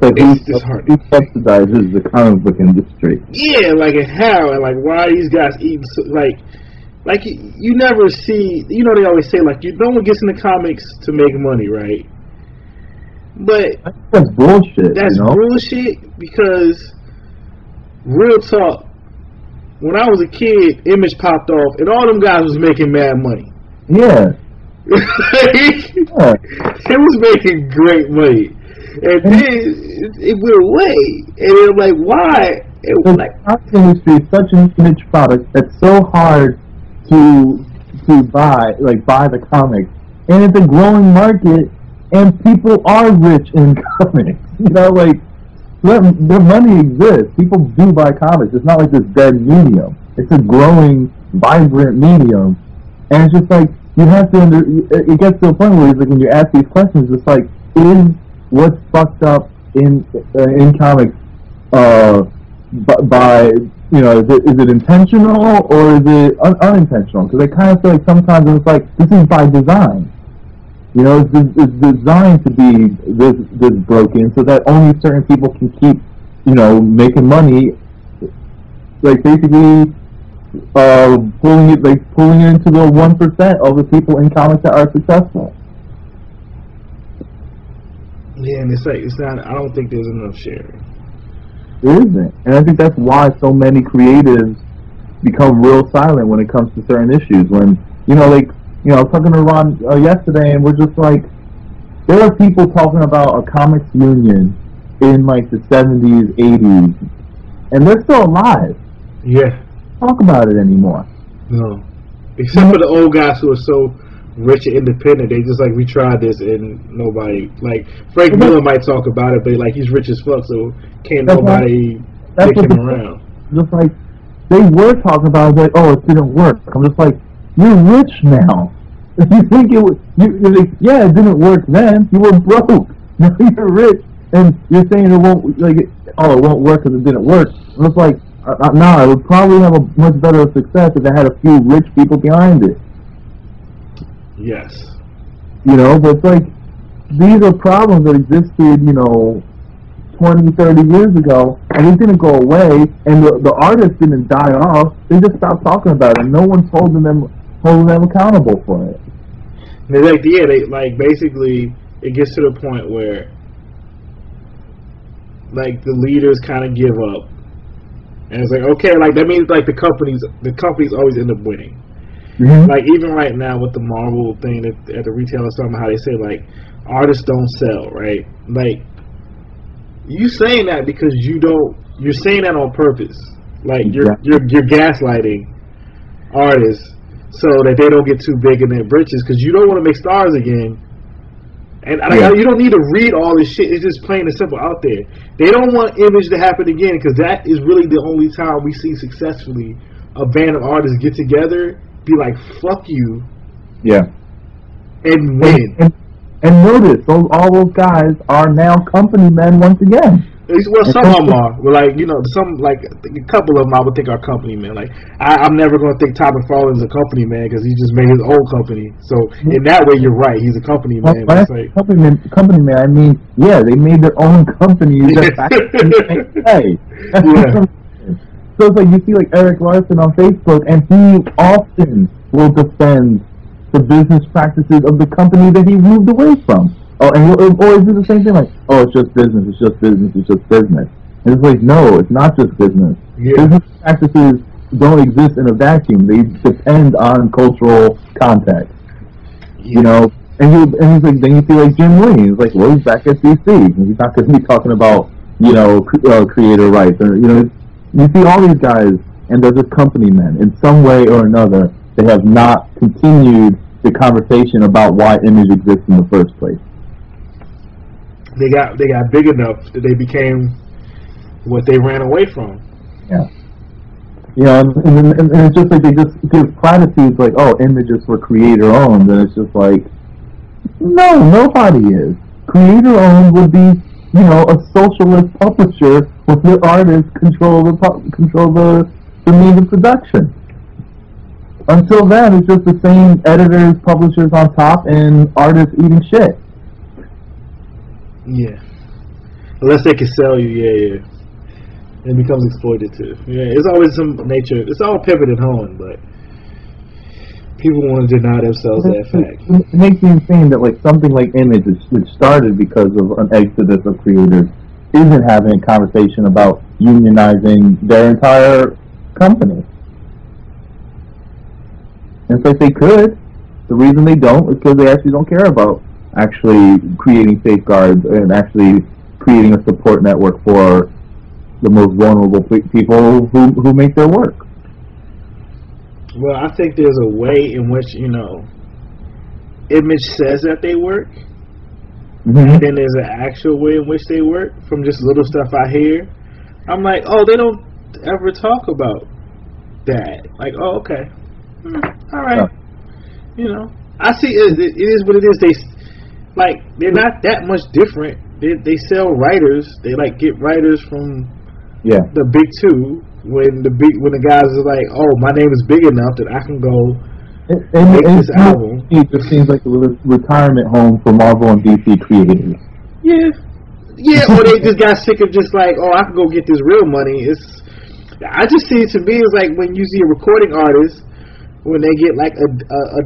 but it's disheartening. It subsidizes the comic book industry. Yeah, like, and how, and like, why are these guys eating so, like, like you, you never see, you know, they always say like, you, no one gets into comics to make money, right? But that's bullshit. That's you know? bullshit because, real talk, when I was a kid, Image popped off, and all them guys was making mad money. Yeah, like, yeah. It was making great money, and then it, it went away, and I'm like, why? It was like, the comic industry is such an niche product that's so hard to to buy, like buy the comics, and it's a growing market. And people are rich in comics, you know, like, let, their money exists. People do buy comics. It's not like this dead medium. It's a growing, vibrant medium. And it's just like, you have to, under, it gets to a point where it's like when you ask these questions, it's like, is what's fucked up in uh, in comics uh, by, you know, is it, is it intentional or is it un unintentional? Because I kind of feel like sometimes it's like, this is by design. You know, it's, it's designed to be this, this broken so that only certain people can keep, you know, making money. Like, basically, uh, pulling it, like, pulling it into the one percent of the people in comics that are successful. Yeah, and it's like, it's not, I don't think there's enough sharing. There isn't. And I think that's why so many creatives become real silent when it comes to certain issues. When, you know, like, You know, I was talking to Ron uh, yesterday, and we're just like, there are people talking about a comics union in like the seventies, eighties, and they're still alive. Yeah. Talk about it anymore. No, except for the old guys who are so rich and independent. They just like, we tried this and nobody, like Frank Miller might talk about it, but like he's rich as fuck, so can't nobody kick him around. Just like they were talking about it, like, oh, it didn't work. I'm just like, you're rich now. If you think it was, you, you're like, yeah, it didn't work then. You were broke. Now you're rich, and you're saying it won't, like, oh, it won't work because it didn't work. And it's like, uh, nah, it would probably have a much better success if it had a few rich people behind it. Yes. You know, but it's like, these are problems that existed, you know, twenty, thirty years ago, and it didn't go away, and the, the artists didn't die off. They just stopped talking about it, and no one's holding them holding them accountable for it. And like, yeah, they, like, basically, it gets to the point where, like, the leaders kind of give up, and it's like, okay, like, that means, like, the companies, the companies always end up winning. Mm-hmm. Like, even right now with the Marvel thing at, at the retailer, somehow they say, like, artists don't sell, right? Like, you saying that because you don't, you're saying that on purpose. Like, you're, you're, you're gaslighting artists so that they don't get too big in their britches, because you don't want to make stars again. And yeah. I, you don't need to read all this shit. It's just plain and simple out there. They don't want Image to happen again, because that is really the only time we see successfully a band of artists get together, be like, fuck you. Yeah. And win. And, and, And notice, those all those guys are now company men once again. Well, some of them are. Like, you know, some, like, a couple of them I would think are company men. Like, I, I'm never going to think Todd McFarlane is a company man because he just made his own company. So, in that way, you're right. He's a company man. Well, like, company man, company man, I mean, yeah, they made their own company. Just back in the same day. Yeah. So, it's like, you see, like, Eric Larson on Facebook, and he often will defend the business practices of the company that he moved away from. Oh, and we'll always do the same thing, like, oh, it's just business, it's just business, it's just business. And it's like, no, it's not just business. Yeah. Business practices don't exist in a vacuum. They depend on cultural context. Yeah. You know? And, he, and he's like, then you see, like, Jim Lee. He's like, well, he's back at D C. And he's not going to be talking about, you know, cre uh, creator rights. Or, you know, it's, you see all these guys, and they're just company men. In some way or another, they have not continued the conversation about why Image exists in the first place. They got they got big enough that they became what they ran away from. Yeah, you know, and, and, and it's just like they just give platitudes like, "Oh, Images were creator-owned," and it's just like, no, nobody is. Creator-owned would be, you know, a socialist publisher with their artists control the control the the means of production. Until then, it's just the same editors, publishers on top, and artists eating shit. Yeah, unless they can sell you, yeah, yeah, it becomes exploitative. Yeah, it's always some nature. It's all pivoted home, but people want to deny themselves that fact. It makes me insane that like something like Image, which started because of an exodus of creators, isn't having a conversation about unionizing their entire company. And so if they could, the reason they don't is because they actually don't care about actually creating safeguards and actually creating a support network for the most vulnerable people who, who make their work. Well, I think there's a way in which, you know, Image says that they work, mm-hmm. and then there's an actual way in which they work from just little stuff I hear. I'm like, oh, they don't ever talk about that. Like, oh, okay. Mm, all right. Yeah. You know, I see it, it is what it is. They... Like, they're not that much different. They, they sell writers. They, like, get writers from yeah. the big two when the big when the guys are like, oh, my name is big enough that I can go and, and, make and this it album. It just seems like a retirement home for Marvel and D C creators. Yeah. Yeah, or they just got sick of just like, oh, I can go get this real money. It's I just see it to me, it's like when you see a recording artist, when they get, like, a... a, a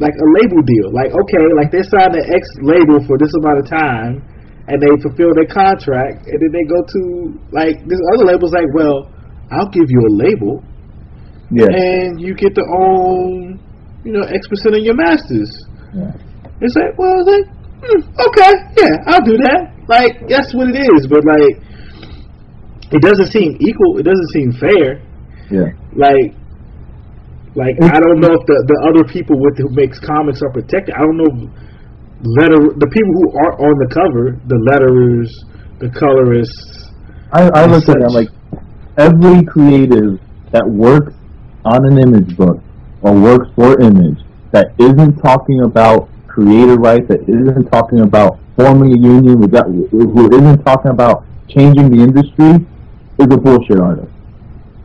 like a label deal, like okay, like they signed an X label for this amount of time, and they fulfill their contract, and then they go to like this other label's like, well, I'll give you a label, yeah, and you get to own, you know, X percent of your masters. Yeah. It's like, well, it's like, mm, okay, yeah, I'll do that. Like that's what it is, but like it doesn't seem equal. It doesn't seem fair. Yeah, like. Like, I don't know if the, the other people with who makes comics are protected. I don't know letter the people who are on the cover, the letterers, the colorists. I, I look at them like every creative that works on an Image book or works for Image that isn't talking about creator rights, that isn't talking about forming a union, with that, who isn't talking about changing the industry, is a bullshit artist.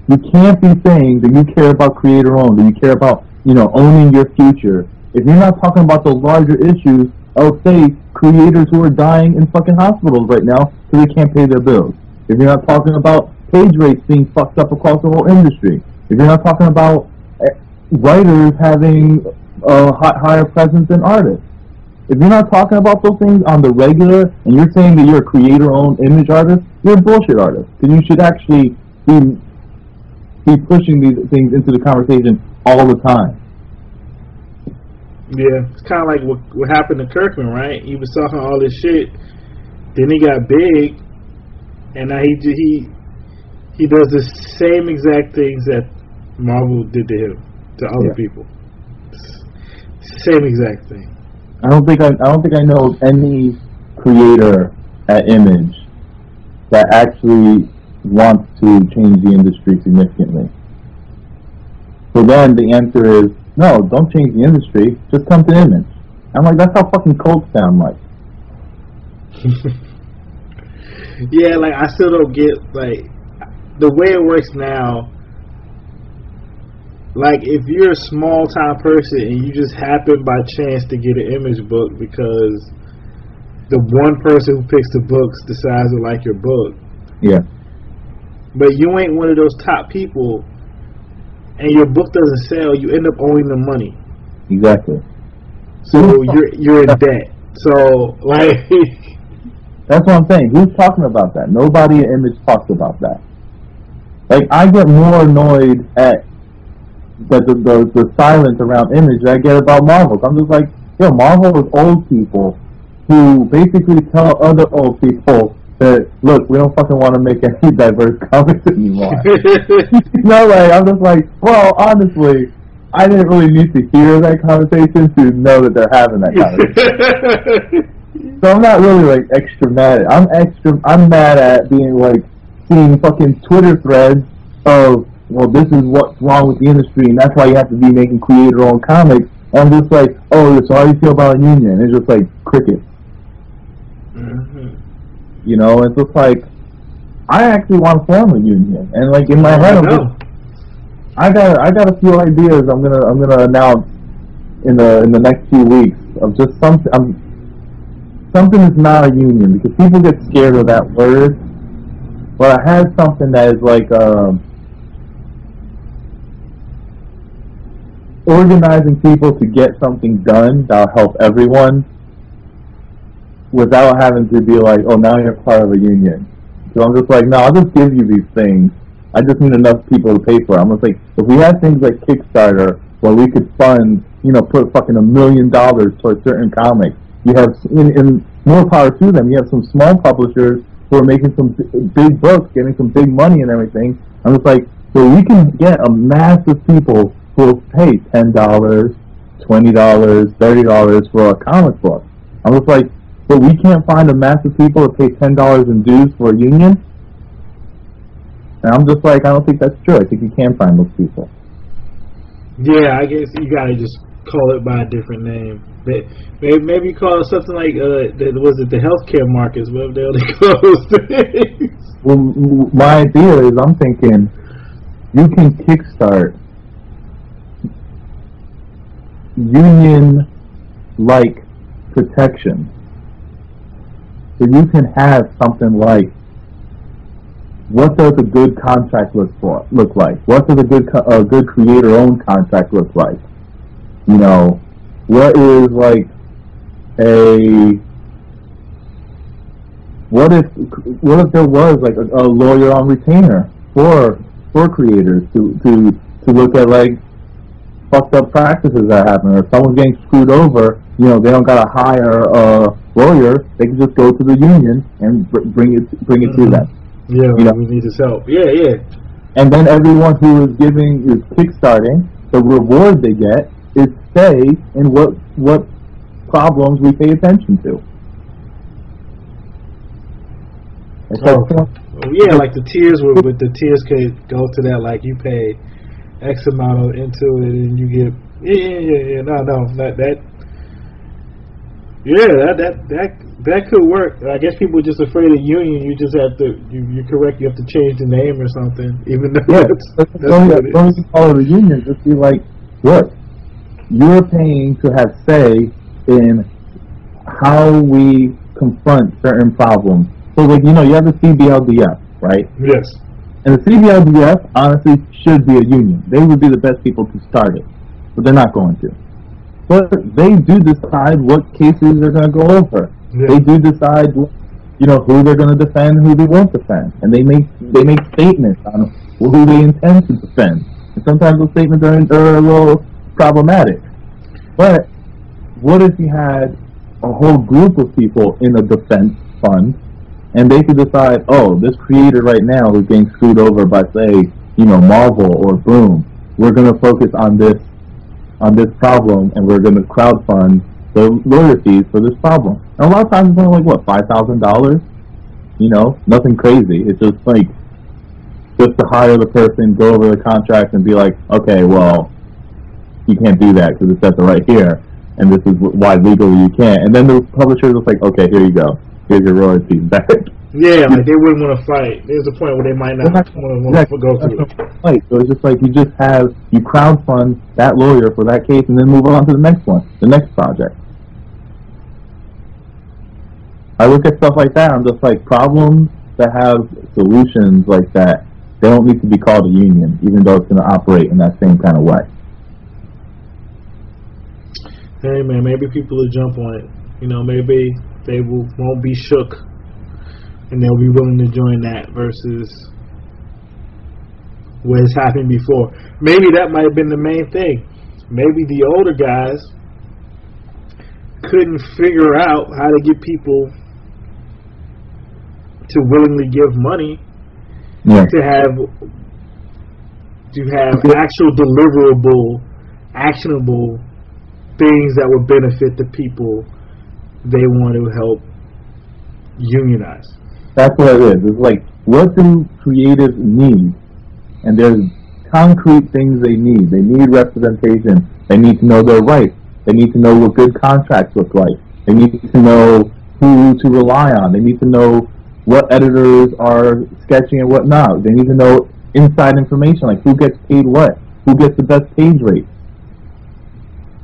You can't be saying that you care about creator-owned, that you care about, you know, owning your future, if you're not talking about the larger issues of, say, creators who are dying in fucking hospitals right now because they can't pay their bills. If you're not talking about page rates being fucked up across the whole industry. If you're not talking about writers having a higher presence than artists. If you're not talking about those things on the regular and you're saying that you're a creator-owned Image artist, you're a bullshit artist. Because you should actually be... be pushing these things into the conversation all the time. Yeah, it's kind of like what, what happened to Kirkman, right? He was talking all this shit, then he got big, and now he he he does the same exact things that Marvel did to him to other yeah. people. Same exact thing. I don't think I, I don't think I know of any creator at Image that actually wants to change the industry significantly. So then the answer is, no, don't change the industry, just come to Image. I'm like, that's how fucking Colts sound like. Yeah, like, I still don't get, like, the way it works now. Like, if you're a small-time person and you just happen by chance to get an Image book because the one person who picks the books decides to like your book. Yeah. But you ain't one of those top people, and your book doesn't sell, you end up owing them money. Exactly. So you're you're in debt. So, like... That's what I'm saying. Who's talking about that? Nobody at Image talks about that. Like, I get more annoyed at the, the, the, the silence around Image that I get about Marvel. I'm just like, yo, Marvel is old people who basically tell other old people that, look, we don't fucking want to make any diverse comics anymore. You know, like, I'm just like, well, honestly, I didn't really need to hear that conversation to know that they're having that conversation. So I'm not really, like, extra mad at it. I'm extra, I'm mad at being, like, seeing fucking Twitter threads of, well, this is what's wrong with the industry, and that's why you have to be making creator-owned comics. And I'm just like, oh, so how do you feel about a union? It's just like, crickets. Mm-hmm. You know, it's just like, I actually want to form a union. And, like, in my head, I I'm just, I got I got a few ideas I'm gonna I'm gonna announce in the in the next few weeks of just something um, something that's not a union, because people get scared of that word. But I had something that is like um, organizing people to get something done that'll help everyone without having to be like, oh, now you're part of a union. So I'm just like, no, I'll just give you these things. I just need enough people to pay for it. I'm just like, if we had things like Kickstarter where we could fund, you know, put fucking a million dollars towards certain comics, you have, in, in more power to them, you have some small publishers who are making some big books, getting some big money and everything. I'm just like, so we can get a mass of people who will pay ten dollars, twenty dollars, thirty dollars for a comic book. I'm just like, but we can't find a mass of people to pay ten dollars in dues for a union? And I'm just like, I don't think that's true. I think you can find those people. Yeah, I guess you gotta just call it by a different name. Maybe, maybe you call it something like, uh, the, was it the healthcare markets? Whatever the hell they call those things. Well, my idea is, I'm thinking, you can kickstart union-like protection. So you can have something like, what does a good contract look for? Look like? What does a good co- a good creator-owned contract look like? You know, what is like a what if what if there was like a, a lawyer on retainer for for creators to to to look at like fucked up practices that happen, or if someone's getting screwed over, you know, they don't gotta hire a lawyer. They can just go to the union and br- bring it bring it mm-hmm. to them. Yeah, you know? We need his help. Yeah, yeah. And then everyone who is giving, is kickstarting, the reward they get is say in what what problems we pay attention to. Oh. Oh, yeah, like the tiers, were, but the tiers could go to that, like you pay X amount into it and you get, yeah, yeah, yeah, yeah. no, no, that, that, yeah, that, that, that. That could work. I guess people are just afraid of union. You just have to, you, you're correct, you have to change the name or something. Even though yeah, that's, that's, that's what it is. Follow the union, just be like, look, you're paying to have say in how we confront certain problems. So, like, you know, you have the C B L D F, right? Yes. And the C B L D F, honestly, should be a union. They would be the best people to start it, but they're not going to. But they do decide what cases they're going to go over. Yeah. They do decide, you know, who they're going to defend, who they won't defend, and they make they make statements on who they intend to defend. And sometimes those statements are, are a little problematic. But what if you had a whole group of people in a defense fund, and they could decide, oh, this creator right now is getting screwed over by, say, you know, Marvel or Boom. We're going to focus on this on this problem, and we're going to crowdfund the lawyer fees for this problem. And a lot of times it's only like, what, five thousand dollars? You know, nothing crazy. It's just like, just to hire the person, go over the contract and be like, okay, well, you can't do that because it says it right here. and this is why legally you can't. And then the publisher was like, okay, here you go. Here's your royalties back. Yeah, like they wouldn't want to fight. There's a point where they might not, not want to exactly, go through it. Fight. So it's just like you just have, you crowdfund that lawyer for that case and then move on to the next one, the next project. I look at stuff like that, I'm just like, problems that have solutions like that, they don't need to be called a union, even though it's going to operate in that same kind of way. Hey man, maybe people will jump on it. You know, maybe they will, won't be shook, and they'll be willing to join that versus what has happened before. Maybe that might have been the main thing. Maybe the older guys couldn't figure out how to get people to willingly give money, yeah. to have to have actual deliverable, actionable things that would benefit the people they want to help unionize. That's what it is. It's like, what do creatives need? And there's concrete things they need. They need representation. They need to know their rights. They need to know what good contracts look like. They need to know who to rely on. They need to know what editors are sketching and what not. They need to know inside information, like who gets paid what, who gets the best page rate.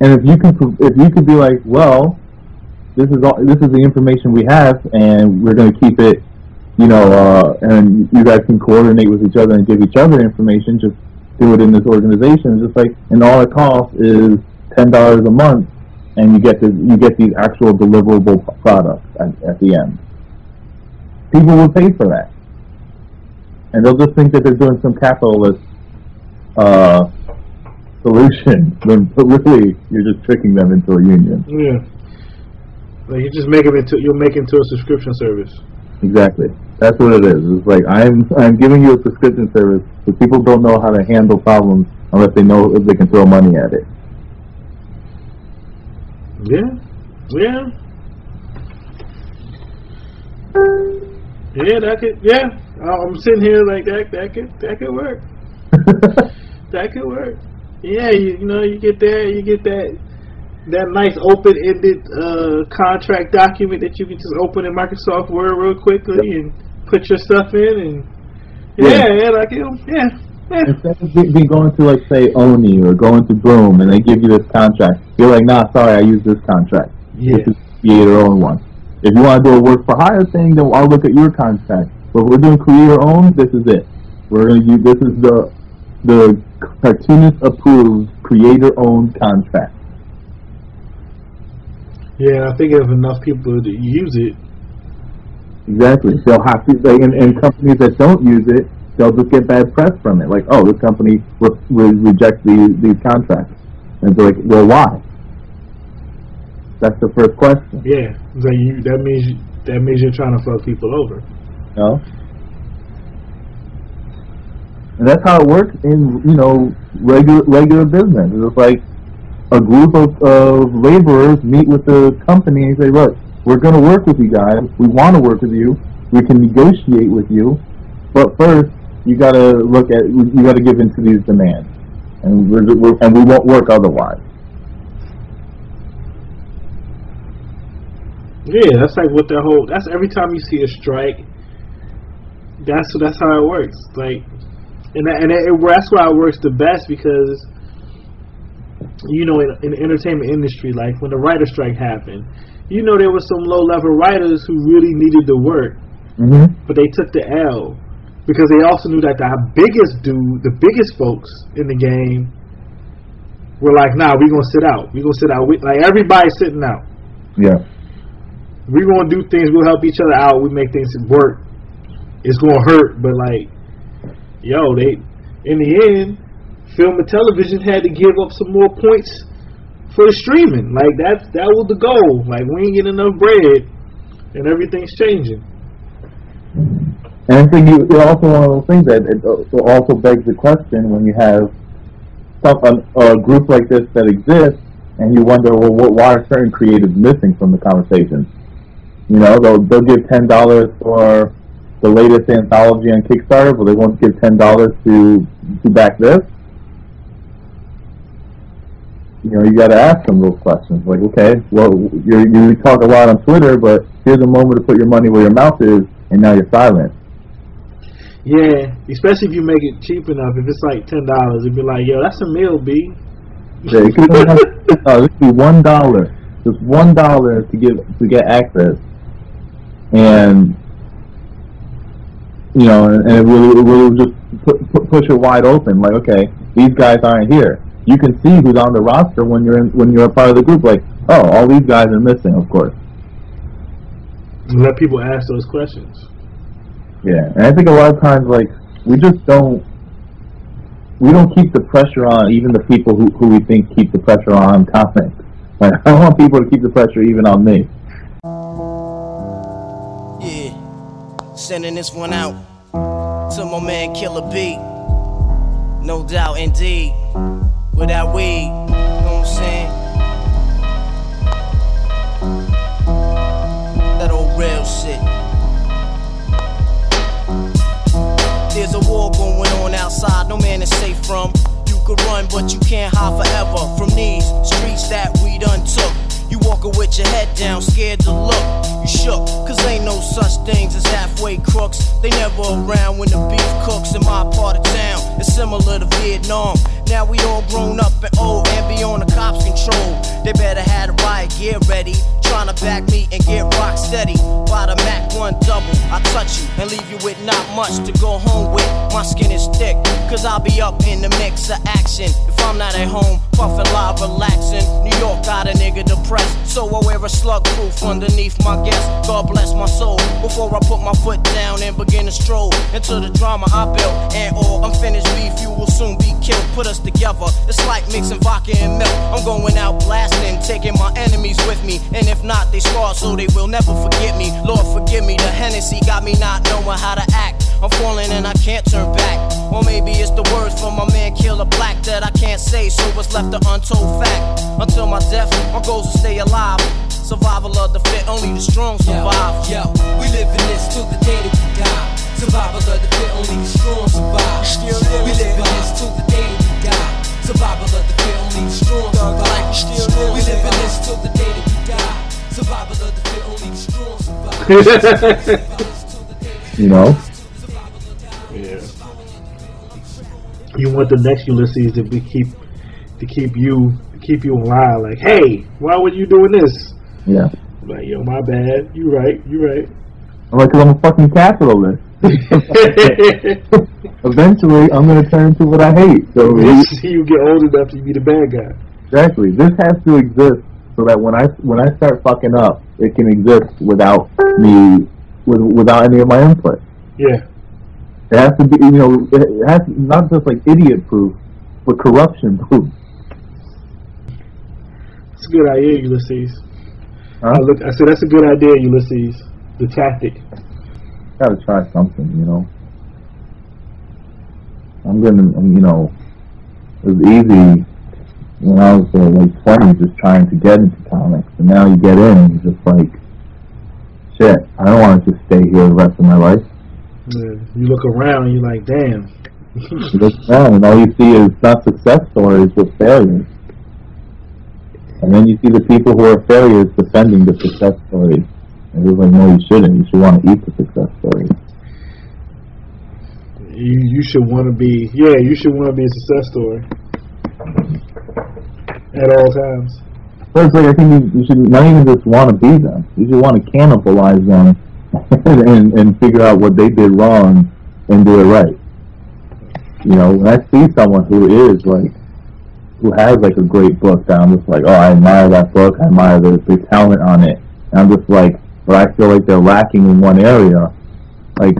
And if you can, if you could be like, well, this is all, this is the information we have, and we're going to keep it. You know, uh, and you guys can coordinate with each other and give each other information. Just do it in this organization. Just like, and all it costs is ten dollars a month, and you get the, you get these actual deliverable products at, at the end. People will pay for that, and they'll just think that they're doing some capitalist uh, solution. When really, you're just tricking them into a union. Yeah, like you just make them into, you'll make into a subscription service. Exactly. That's what it is. It's like I'm I'm giving you a prescription service, but people don't know how to handle problems unless they know if they can throw money at it. Yeah. Yeah. Yeah, that could, yeah. I'm sitting here like that that could that could work. That could work. Yeah, you, you know, you get there, you get that that nice open-ended uh, contract document that you can just open in Microsoft Word real quickly, yep. and put your stuff in, and yeah, yeah, yeah like it, yeah, yeah. Instead of be going to like say Oni or going to Boom, and they give you this contract, you're like, nah, sorry, I use this contract. Yeah, you create your own one. If you want to do a work for hire thing, then I'll look at your contract. But if we're doing create your own, this is it. We're gonna use, this is the the cartoonist approved creator owned contract. Yeah, I think if enough people to use it, exactly, they'll have to. Like, and, and companies that don't use it, they'll just get bad press from it. Like, oh, this company will re reject these these contracts, and they're like, well, why? That's the first question. Yeah, so you, that means you, that means you're trying to fuck people over. No. And that's how it works in, you know, regular regular business. It's like, a group of, of laborers meet with the company and say, look, we're going to work with you guys. We want to work with you. We can negotiate with you. But first, you got to look at, you got to give in to these demands. And, we're, we're, and we won't work otherwise. Yeah, that's like what that whole, that's every time you see a strike, that's, that's how it works. Like, and, that, and it, it, that's why it works the best, because you know, in, in the entertainment industry, like when the writer strike happened, you know, there was some low-level writers who really needed the work, mm-hmm. but they took the L because they also knew that the biggest dude, the biggest folks in the game, were like, "Nah, we're gonna sit out. We're gonna sit out. We, like everybody's sitting out. Yeah, we're gonna do things. We'll help each other out. We make things work. It's gonna hurt, but like, yo, they in the end." Film and television had to give up some more points for the streaming. Like that, that was the goal. Like we ain't getting enough bread, and everything's changing. And I think it's also one of those things that it also begs the question when you have stuff, a group like this that exists, and you wonder, well, what, why are certain creatives missing from the conversation? You know, they'll they'll give ten dollars for the latest anthology on Kickstarter, but they won't give ten dollars to to back this. you know, you got to ask some of those questions. Like, okay, well, you're, you talk a lot on Twitter, but here's a moment to put your money where your mouth is, and now you're silent. Yeah, especially if you make it cheap enough. If it's like ten dollars, it'd be like, yo, that's a meal, B. Yeah, it could be, uh, be one dollar, just one dollar to give to get access, and you know, and, and it will, it will just pu push it wide open. Like, okay, these guys aren't here. You can see who's on the roster when you're in, when you're a part of the group. Like, oh, all these guys are missing, of course. Let people ask those questions. Yeah, and I think a lot of times, like, we just don't, we don't keep the pressure on, even the people who, who we think keep the pressure on content. Like, I don't want people to keep the pressure even on me. Yeah, sending this one out to my man Killer B. No doubt, indeed, without weed, you know what I'm saying? That old real shit. There's a war going on outside, no man is safe from. You could run, but you can't hide forever from these streets that we done took. You walking with your head down, scared to look. You shook, cause ain't no such things as halfway crooks. They never around when the beef cooks. In my part of town, it's similar to Vietnam. Now we all grown up and old and be on the cops' control. They better have a riot gear ready, tryna back me and get rock steady. By the Mac one double, I touch you and leave you with not much to go home with. My skin is thick, cause I'll be up in the mix of action. If I'm not at home, puffin' live, relaxing. New York got a nigga depressed, so I wear a slug proof underneath my guest. God bless my soul, before I put my foot down and begin to stroll into the drama I built. And all unfinished beef, you will soon be killed. Put us together, it's like mixing vodka and milk. I'm going out blasting, taking my enemies with me. And if not, they scarred, so they will never forget me. Lord, forgive me, the Hennessy got me not knowing how to act. I'm falling and I can't turn back. Or maybe it's the words from my man Killer Black that I can't say, so it's left an untold fact. Until my death, my goals will stay alive. Survival of the fit, only the strong survive. Yo, yo, we live in this till the day that we die. Survival of the fit, only the strong survive. Still we live in this till the day that we die. Survival of the fit, only the strong survive. Still we live in this till the day that we die. Survival of the fit, only the strong survive. You know? Yeah. You want the next Ulysses if we keep to keep you to keep you alive. Like, hey, why were you doing this? Yeah. I'm like, yo, my bad. You right. You right. I'm like, cause I'm a fucking capitalist. Eventually, I'm gonna turn to what I hate. So you get old enough to be the bad guy. Exactly. This has to exist so that when I when I start fucking up, it can exist without me, with, without any of my input. Yeah. It has to be, you know, it has to, not just like idiot proof, but corruption proof. It's a good idea, Ulysses. Huh? I, look, I said, that's a good idea, Ulysses. The tactic. Gotta try something, you know. I'm gonna, you know, it was easy when I was uh, like twenty, just trying to get into comics. And now you get in and you're just like, shit, I don't want to just stay here the rest of my life. Yeah. You look around and you're like, damn. You look around and all you see is not success stories, but failures. And then you see the people who are failures defending the success story. And it's like, no, you shouldn't. You should want to eat the success story. You, you should want to be, yeah, you should want to be a success story. At all times. But it's like, I think you, you should not even just want to be them. You should want to cannibalize them and, and figure out what they did wrong and do it right. You know, when I see someone who is like, who has like a great book that I'm just like, oh, I admire that book, I admire the, the talent on it, and I'm just like, but I feel like they're lacking in one area, like,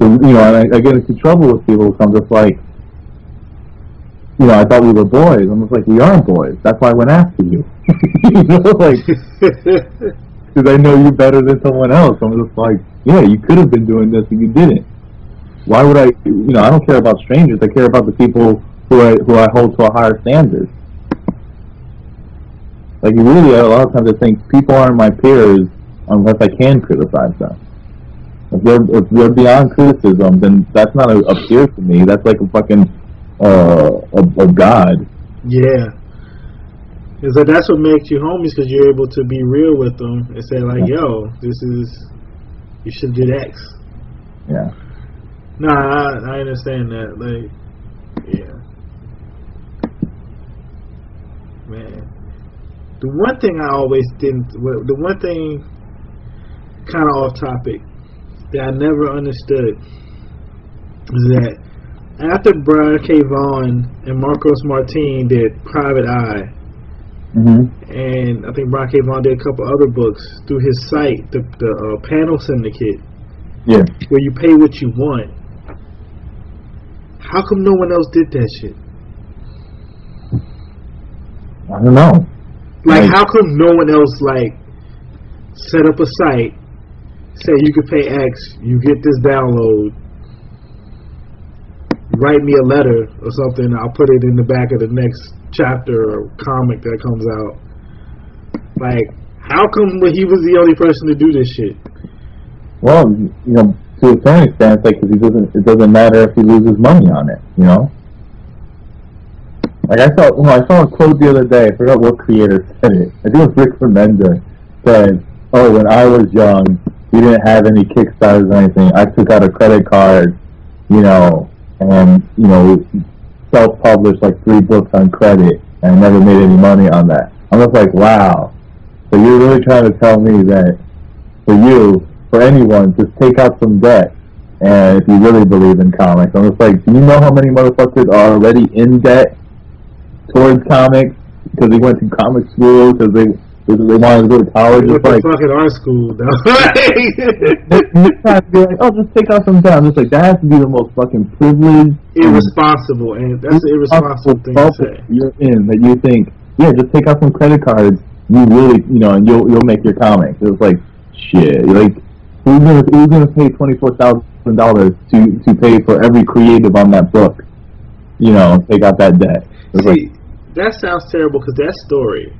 you know, and I, I get into trouble with people, so I'm just like, you know, I thought we were boys, I'm just like, we aren't boys, that's why I went after you, you know, like, because I know you better than someone else, so I'm just like, yeah, you could have been doing this and you didn't, why would I, you know, I don't care about strangers, I care about the people Who I, who I hold to a higher standard. Like, you really, a lot of times I think people aren't my peers unless I can criticize them. If they're, if they're beyond criticism, then that's not a, a peer to me. That's like a fucking, uh, a, a god. Yeah. It's like that's what makes you homies, because you're able to be real with them and say like, yeah. yo, this is, you should did X. Yeah. Nah, I, I understand that. Like, yeah. Man. The one thing I always didn't, the one thing kind of off topic that I never understood is that after Brian K. Vaughan and Marcos Martin did Private Eye, mm-hmm. and I think Brian K. Vaughan did a couple other books through his site, the, the uh, Panel Syndicate, yeah, where you pay what you want. How come no one else did that shit? I don't know. Like, like how come no one else like set up a site, say you could pay X, you get this download, write me a letter or something, I'll put it in the back of the next chapter or comic that comes out. Like, how come he was the only person to do this shit? Well, you know, to a certain extent, like, cause he doesn't, it doesn't matter if he loses money on it, you know. Like I saw, you know, I saw a quote the other day. I forgot what creator said it. I think it was Rick Remender said, "Oh, when I was young, we didn't have any Kickstarters or anything. I took out a credit card, you know, and you know." Self-published like three books on credit and never made any money on that. I'm just like, wow. So you're really trying to tell me that for you, for anyone, just take out some debt, and if you really believe in comics. I'm just like, do you know how many motherfuckers are already in debt towards comics because they went to comic school, because they because they wanted to go to college? It's like fucking art school, though. You're trying to be like, oh, just take out some debt. I'm just like, that has to be the most fucking privileged, irresponsible, and that's an irresponsible thing to say. You're in that you think, yeah, just take out some credit cards. You really, you know, and you'll you'll make your comics. It's like shit. Like who's gonna who's gonna pay twenty four thousand dollars to to pay for every creative on that book? You know, take out that debt. It's See, like, that sounds terrible because that story,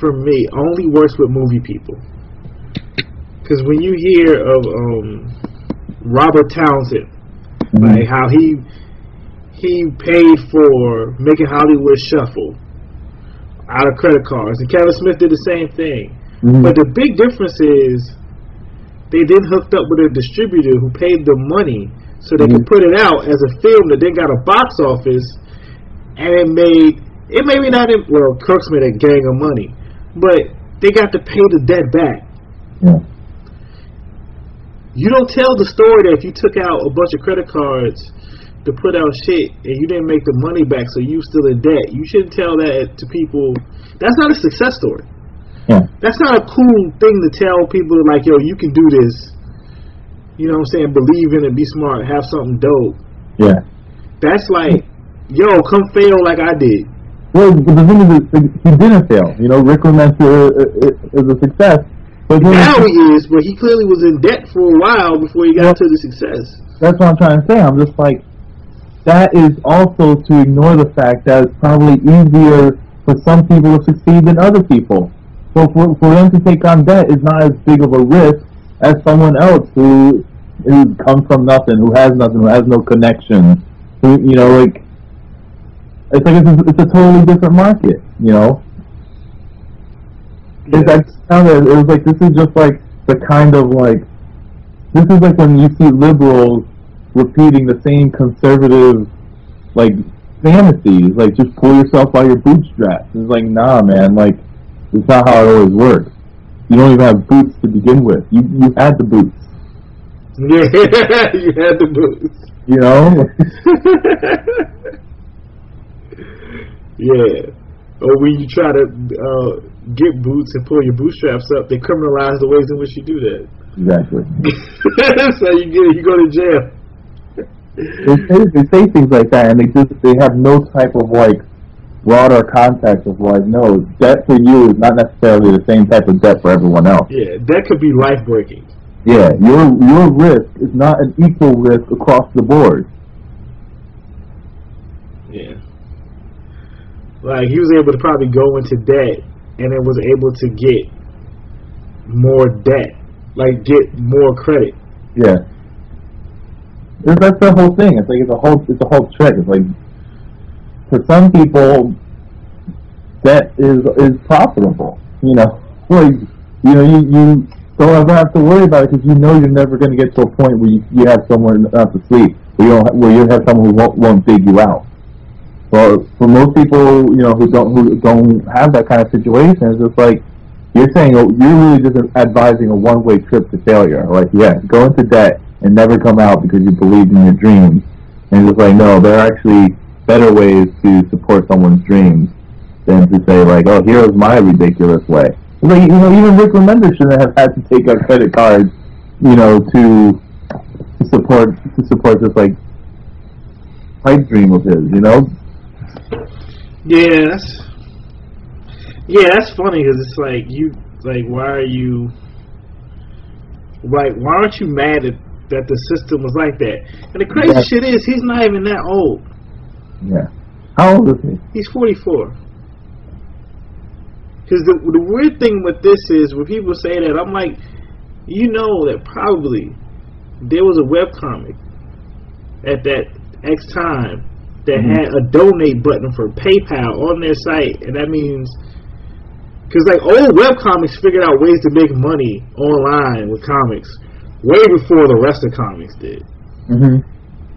for me, only works with movie people. Because when you hear of um, Robert Townsend. Mm-hmm. Like how he he paid for making Hollywood Shuffle out of credit cards, and Kevin Smith did the same thing. Mm-hmm. But the big difference is they then hooked up with a distributor who paid them money so they mm-hmm. could put it out as a film that then got a box office, and it made it maybe not in, well, Kirk's made a gang of money, but they got to pay the debt back. Yeah. You don't tell the story that if you took out a bunch of credit cards to put out shit and you didn't make the money back, so you still in debt. You shouldn't tell that to people. That's not a success story. Yeah. That's not a cool thing to tell people like, yo, you can do this. You know what I'm saying? Believe in it, be smart, have something dope. Yeah. That's like, yo, come fail like I did. Well, the thing is, he didn't fail. You know, Rick Remender is a success. But now he is, but he clearly was in debt for a while before he got to the success. That's what I'm trying to say. I'm just like, that is also to ignore the fact that it's probably easier for some people to succeed than other people. So for, for them to take on debt is not as big of a risk as someone else who who comes from nothing, who has nothing, who has no connection. Who, you know, like, it's like it's a, it's a totally different market, you know? Yeah. I found it, it was like, this is just like the kind of like, this is like when you see liberals repeating the same conservative like fantasies, like just pull yourself by your bootstraps. It's like, nah, man, like it's not how it always works. You don't even have boots to begin with. You you had the boots. Yeah, you had the boots. You know. Yeah. Or when you try to uh, get boots and pull your bootstraps up, they criminalize the ways in which you do that. Exactly. So you get you go to jail. They say, they say things like that, and they just they have no type of like broader context of like, no, debt for you is not necessarily the same type of debt for everyone else. Yeah, that could be life breaking. Yeah, your your risk is not an equal risk across the board. Yeah. Like, he was able to probably go into debt and then was able to get more debt, like get more credit. Yeah, that's the whole thing. It's like it's a whole it's a whole trick. It's like for some people, that is is profitable. You know, like, you know, you, you don't ever have to worry about it because you know you're never going to get to a point where you, you have someone not to sleep, where you'll where you have someone who won't won't dig you out. Well, for most people, you know, who don't who don't have that kind of situation, it's just like you're saying you're really just advising a one-way trip to failure. Like, yeah, go into debt and never come out because you believed in your dreams. And just like, no, there are actually better ways to support someone's dreams than to say like, oh, here's my ridiculous way. Like, you know, even Rick Remender shouldn't have had to take out credit cards, you know, to to support to support this like pipe dream of his, you know. Yeah, that's, yeah, that's funny because it's like you, like, why are you, like, why aren't you mad at, that the system was like that? And the crazy yeah. shit is, he's not even that old. Yeah, how old is he? He's forty-four. Because the the weird thing with this is, when people say that, I'm like, you know, that probably there was a webcomic at that X time that mm-hmm. had a donate button for PayPal on their site, and that means, because like old webcomics figured out ways to make money online with comics way before the rest of comics did. Mm-hmm.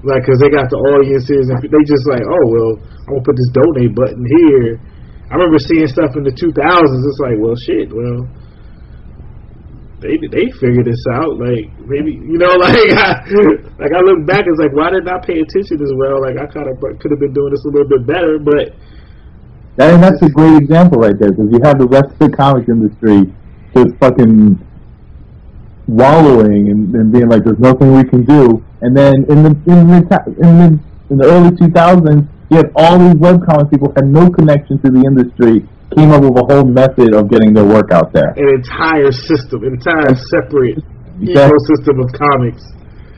Like, because they got the audiences, and they just like, oh well, I'm gonna put this donate button here. I remember seeing stuff in the two thousands. It's like, well, shit, well, they they figured this out. Like, maybe, you know, like I, like I look back, it's like, why did I pay attention as well? Like, I kind of could have been doing this a little bit better, but that, and that's a great example right there, because you have the rest of the comic industry just fucking wallowing and, and being like, there's nothing we can do, and then in the in the in the, in the early two thousands, you had all these webcomic people had no connection to the industry. Came up with a whole method of getting their work out there. An entire system, entire separate exactly. ecosystem of comics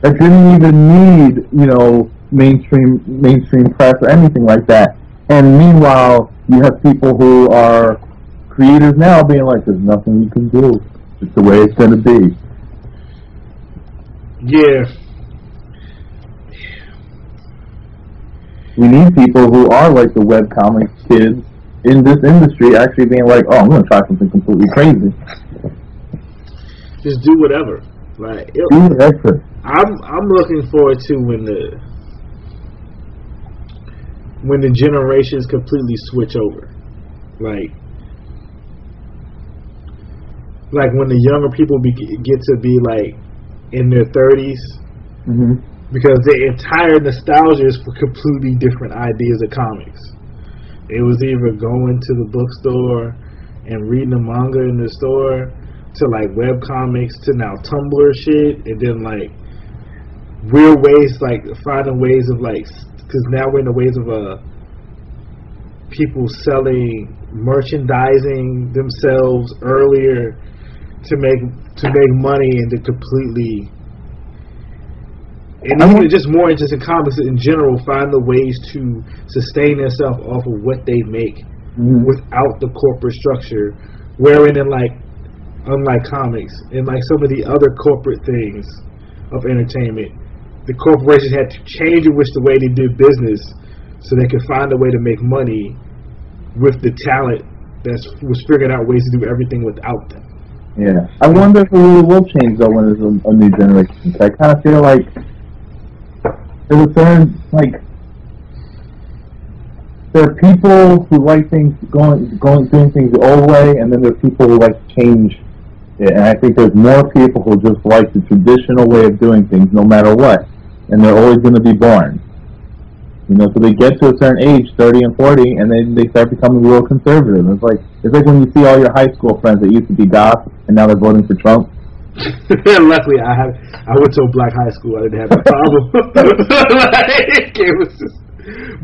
that didn't even need, you know, mainstream mainstream press or anything like that. And meanwhile, you have people who are creators now being like, "There's nothing you can do. It's the way it's going to be." Yeah. We need people who are like the webcomic kids in this industry actually being like, oh, I'm going to try something completely crazy. Just do whatever. Like, it, do whatever. I'm, I'm looking forward to when the when the generations completely switch over. Like, like when the younger people be, get to be, like, in their thirties. Mm-hmm. Because their entire nostalgia is for completely different ideas of comics. It was either going to the bookstore and reading a manga in the store, to like webcomics, to now Tumblr shit, and then like weird ways, like finding ways of like, because now we're in the ways of uh, people selling, merchandising themselves earlier to make to make money, and to completely, and even just more interested in comics in general, find the ways to sustain themselves off of what they make mm-hmm. without the corporate structure, wherein in like, unlike comics, and like some of the other corporate things of entertainment, the corporations had to change in which the way they did business so they could find a way to make money with the talent that was figuring out ways to do everything without them. Yeah. I wonder if it really will change though when there's a, a new generation. I kind of feel like There were certain, like, there are people who like things going, going, doing things the old way, and then there are people who like change it. And I think there's more people who just like the traditional way of doing things, no matter what, and they're always going to be born. You know, so they get to a certain age, thirty and forty, and then they start becoming real conservative. It's like it's like when you see all your high school friends that used to be goth, and now they're voting for Trump. Luckily, I have. I went to a black high school. I didn't have that problem. Like, it was just,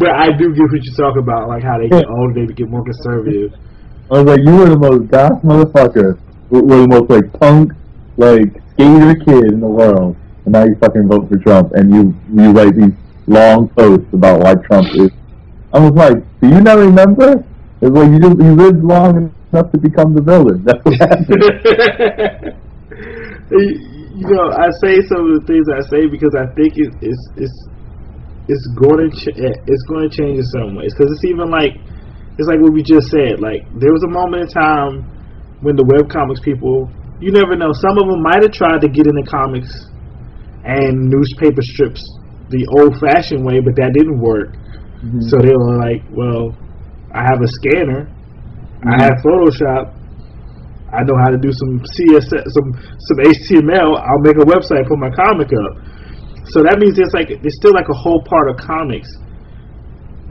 but I do get what you talk about, like how they get older, they get more conservative. I was like, you were the most goth motherfucker. You were the most like punk, like skater kid in the world, and now you fucking vote for Trump, and you you write these long posts about why Trump is. I was like, do you not remember? It's like you just you lived long enough to become the villain. That's what happened. You know, I say some of the things I say because I think it, it's it's it's going to ch- it's going to change in some ways. Because it's even like it's like what we just said. Like, there was a moment in time when the web comics people, you never know, some of them might have tried to get into comics and newspaper strips the old-fashioned way, but that didn't work. Mm-hmm. So they were like, well, I have a scanner, mm-hmm. I have Photoshop, I know how to do some C S S, some some H T M L. I'll make a website, put my comic up. So that means there's like there's still like a whole part of comics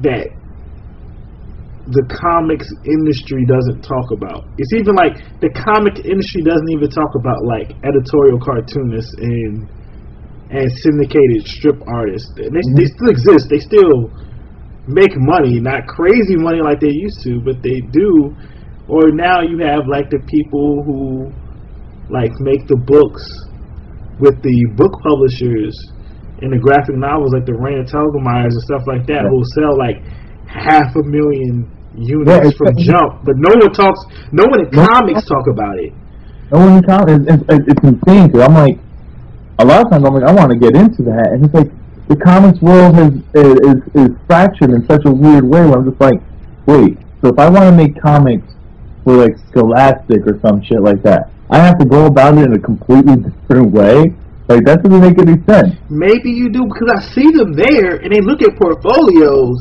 that the comics industry doesn't talk about. It's even like the comic industry doesn't even talk about like editorial cartoonists and and syndicated strip artists. They mm-hmm. they still exist. They still make money, not crazy money like they used to, but they do. Or now you have like the people who like make the books with the book publishers and the graphic novels, like the Raina Telgemeyers and stuff like that, yeah. who sell like half a million units yeah, from jump. But no one talks. No one in no, comics talk about it. No one in comics. It's, it's, it's insane. Cause I'm like, a lot of times I'm like, I want to get into that, and it's like the comics world has, is is is fractured in such a weird way where I'm just like, wait. So if I want to make comics for like Scholastic or some shit like that, I have to go about it in a completely different way. Like, that doesn't make any sense. Maybe you do, because I see them there and they look at portfolios.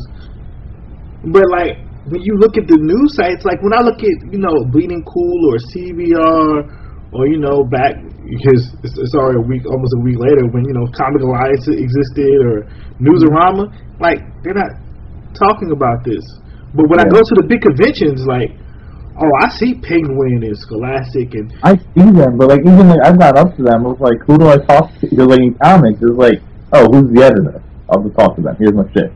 But like, when you look at the news sites, like when I look at, you know, Bleeding Cool or C B R, or, you know, back, because it's already a week, almost a week later, when, you know, Comic Alliance existed or Newsarama, like they're not talking about this. But when yeah. I go to the big conventions, like, oh, I see Penguin and Scholastic, and I see them, but like even like I got up to them. I was like, who do I talk to? They're like in comics. It's like, oh, who's the editor? I'll just talk to them. Here's my shit.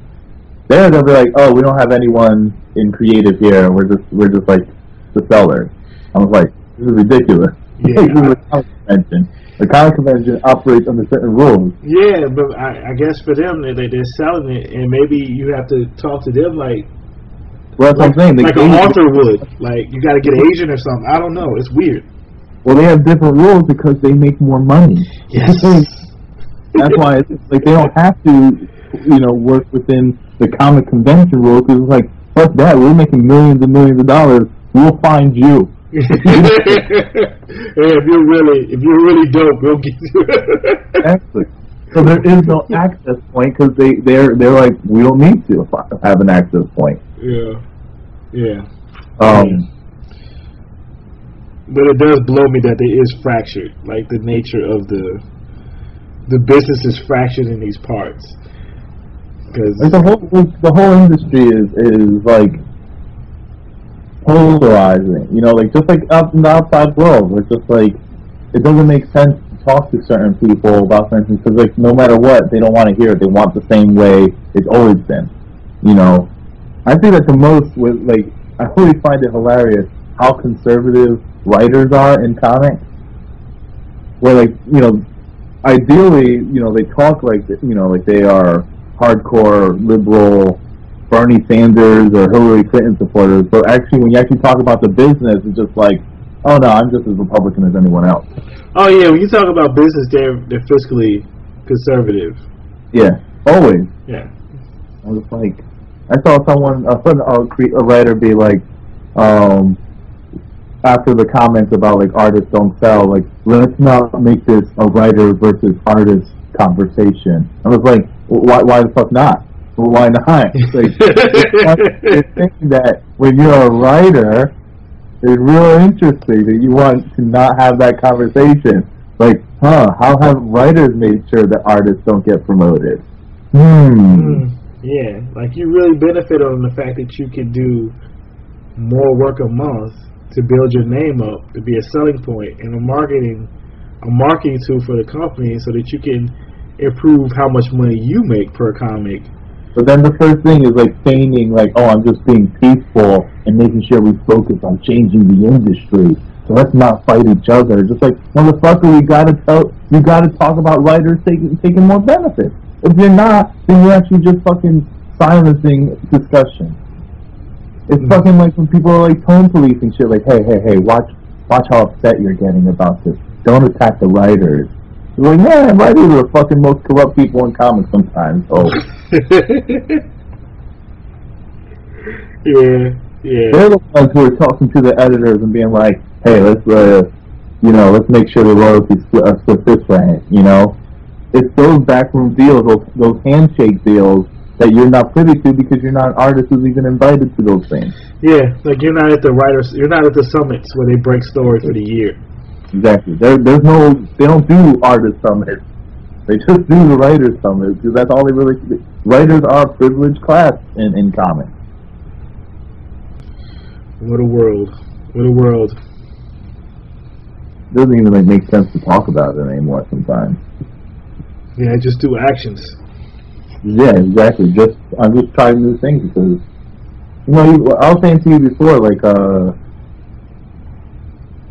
There they'll be like, oh, we don't have anyone in creative here. We're just we're just like the seller. I was like, this is ridiculous. Yeah. This is a comic convention. The comic convention operates under certain rules. Yeah, but I, I guess for them, they they're selling it, and maybe you have to talk to them like. Well, that's like, what I'm saying. Like an author would. Like, you got to get an agent or something. I don't know. It's weird. Well, they have different rules because they make more money. Yes. That's why it's like they don't have to, you know, work within the comic convention rules. Because it's like, fuck that. We're making millions and millions of dollars. We'll find you. Hey, if you're really, if you're really dope, we'll get you. Exactly. So there is no access point because they they're they're like, we don't need to have an access point. Yeah, yeah. Um, but it does blow me that it is fractured. Like the nature of the the business is fractured in these parts. Because like the whole the whole industry is is like polarizing. You know, like just like out in the outside world, it's just like it doesn't make sense. Talk to certain people about certain things because, like, no matter what, they don't want to hear it. They want the same way it's always been. You know, I think that the most with like I really find it hilarious how conservative writers are in comics. Where like you know, ideally, you know, they talk like you know, like they are hardcore liberal Bernie Sanders or Hillary Clinton supporters. But actually, when you actually talk about the business, it's just like, oh no, I'm just as Republican as anyone else. Oh yeah, when you talk about business, they're they're fiscally conservative. Yeah, always. Yeah. I was like, I saw someone, a a writer, be like, um, after the comments about like artists don't sell, like let's not make this a writer versus artist conversation. I was like, why why the fuck not? Why not? It's like, it's thinking that when you're a writer. It's real interesting that you want to not have that conversation. Like, huh, how have writers made sure that artists don't get promoted? Hmm. Mm, yeah, like you really benefit on the fact that you can do more work a month to build your name up, to be a selling point, and a marketing a marketing tool for the company so that you can improve how much money you make per comic. But then the first thing is like feigning, like, oh, I'm just being peaceful and making sure we focus on changing the industry. So let's not fight each other. Just like, motherfucker, we gotta tell, you gotta talk about writers taking taking more benefits. If you're not, then you're actually just fucking silencing discussion. It's mm-hmm. fucking like when people are like tone policing shit. Like, hey, hey, hey, watch, watch how upset you're getting about this. Don't attack the writers. You're like, yeah, writers are the fucking most corrupt people in comics sometimes. Oh. Yeah, Yeah. They're the ones who are talking to the editors and being like, hey, let's, uh, you know, let's make sure the royalties are split this way, you know? It's those backroom deals, those, those handshake deals that you're not privy to because you're not an artist who's even invited to those things. Yeah, like you're not at the writers, you're not at the summits where they break stories for the year. Exactly. There, there's no, they don't do artist summits. They just do the writers summits because that's all they really do. Writers are a privileged class in, in comics. What a world. What a world. It doesn't even like, make sense to talk about it anymore sometimes. Yeah, just do actions. Yeah, exactly. Just I'm just trying new things because, you know, I was saying to you before, like, uh,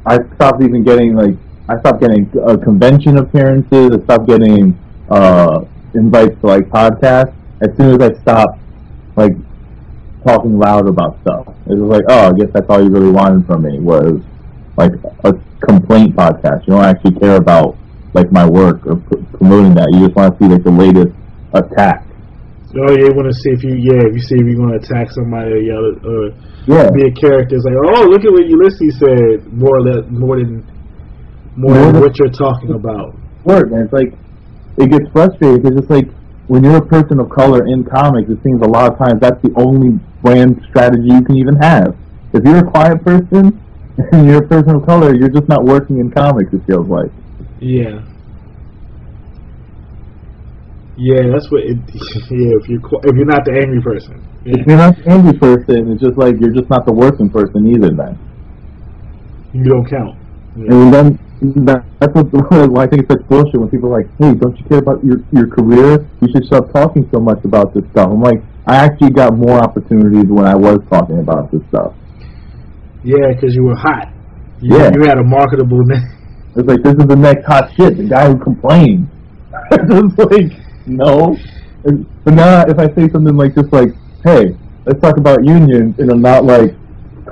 I stopped even getting, like, I stopped getting uh, convention appearances, I stopped getting uh, invites to, like, podcasts. As soon as I stopped, like, talking loud about stuff, it was like, oh, I guess that's all you really wanted from me was, like, a complaint podcast. You don't actually care about, like, my work or p- promoting that. You just want to see, like, the latest attack. Oh, yeah, you want to see if you, yeah, if you see if you're going to attack somebody or yell or yeah. be a character. It's like, oh, look at what Ulysses said, more or less, more than, more than what you're talking about. Word, man. It's like, it gets frustrating because it's like, when you're a person of color in comics, it seems a lot of times that's the only brand strategy you can even have. If you're a quiet person and you're a person of color, you're just not working in comics, it feels like. Yeah. Yeah, that's what it, yeah, if you're if you're not the angry person. Yeah. If you're not the angry person, it's just like you're just not the working person either then. You don't count. Yeah. And then that, that's what well, I think it's such bullshit when people are like, hey, don't you care about your, your career? You should stop talking so much about this stuff. I'm like, I actually got more opportunities when I was talking about this stuff. Yeah, because you were hot. You, yeah. You had a marketable name. It's like, this is the next hot shit, the guy who complains. It's like, no. But now if I say something like just like, hey, let's talk about unions, and I'm not like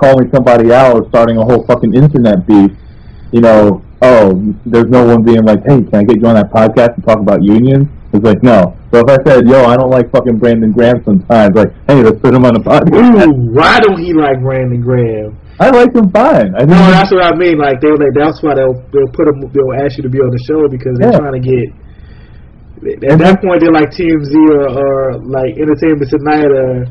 calling somebody out or starting a whole fucking internet beef, you know, oh, there's no one being like, hey, can I get you on that podcast and talk about unions? It's like, no. So if I said, yo, I don't like fucking Brandon Graham sometimes, like, hey, let's put him on a podcast. Ooh, why don't he like Brandon Graham? I like him fine. I no, mean, that's what I mean. Like, they're like, that's why they'll they'll put them, they'll ask you to be on the show because they're yeah. trying to get. At that point, they're like T M Z or, or like Entertainment Tonight or, or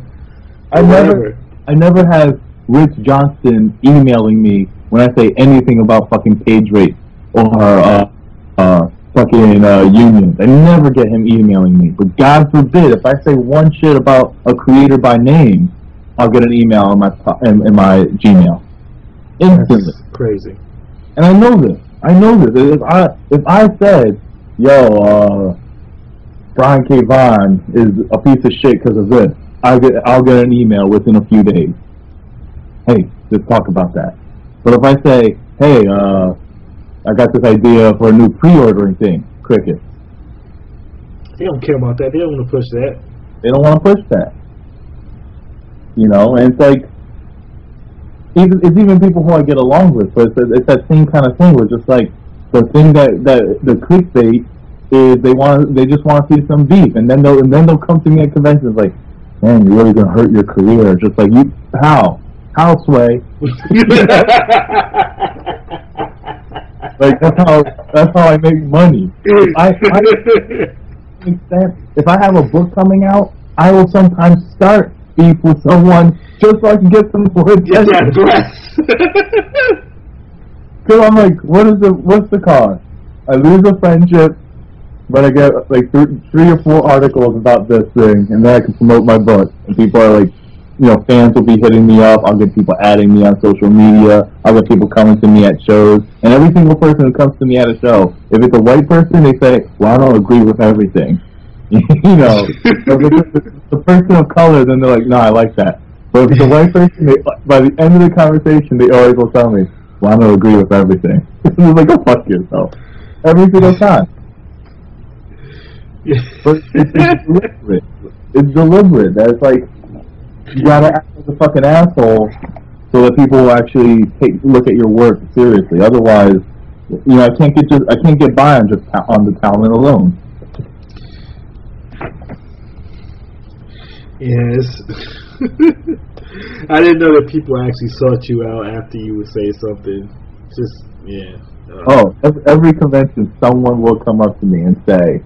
I whatever. Never, I never have Rich Johnston emailing me when I say anything about fucking page rates or uh, uh, fucking uh, unions. I never get him emailing me. But God forbid, if I say one shit about a creator by name, I'll get an email in my in, in my Gmail. Instantly. That's crazy. And I know this. I know this. If I if I said, yo, uh, Brian K. Vaughan is a piece of shit because of this, I'll get I'll get an email within a few days. Hey, let's talk about that. But if I say, hey, uh, I got this idea for a new pre-ordering thing, crickets. They don't care about that. They don't want to push that. They don't want to push that. You know, and it's like, even it's even people who I get along with, but it's, it's that same kind of thing where it's just like, the thing that, that the clickbait is they want, they just want to see some beef, and then they'll, and then they'll come to me at conventions like, man, you're really going to hurt your career, just like, you, how? How, Sway? Like, that's how, that's how I make money. If I, I, if I have a book coming out, I will sometimes start beef with someone just so I can get some more attention. So I'm like, what is the what's the cost? I lose a friendship, but I get like th- three or four articles about this thing, and then I can promote my book. And people are like, you know, fans will be hitting me up. I'll get people adding me on social media. I'll get people coming to me at shows. And every single person who comes to me at a show, if it's a white person, they say, well, I don't agree with everything. You know, the person of color, then they're like, no, I like that. But if it's a white person, they, by the end of the conversation, they always will tell me, well, I don't agree with everything. It's like, go fuck yourself. Every single time. But it's, it's deliberate. It's deliberate. That it's like, you gotta act like a fucking asshole so that people will actually take look at your work seriously. Otherwise, you know, I can't get just, I can't get by on just on the talent alone. Yeah, it's, I didn't know that people actually sought you out after you would say something. Just, yeah. Uh, oh, every convention, someone will come up to me and say,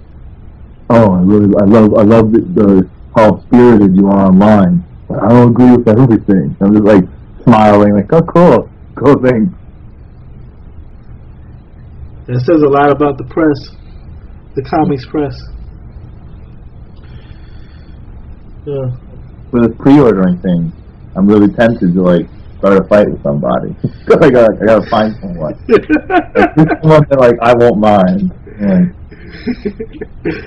"Oh, I really, I love, I love the, the how spirited you are online. But I don't agree with everything." I'm just like smiling, like, "Oh, cool, cool thing." That says a lot about the press, the comics press. Yeah. For the pre-ordering thing, I'm really tempted to like start a fight with somebody. I gotta, I gotta find someone. Like, this one that like I won't mind. And,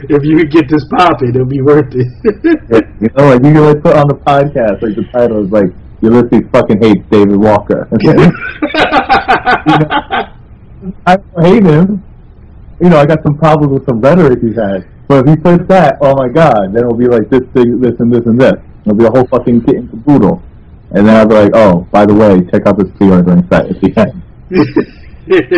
if you could get this popping, it'll be worth it. You know, like you can like put on the podcast, like the title is like Ulises fucking hates David Walker. You know, I don't hate him. You know, I got some problems with some rhetoric he's had, but if he puts that, oh my god, then it'll be like this thing, this and this and this. It'll be a whole fucking kit and caboodle. And then I'll be like, oh, by the way, check out this pre-ordering site at the end.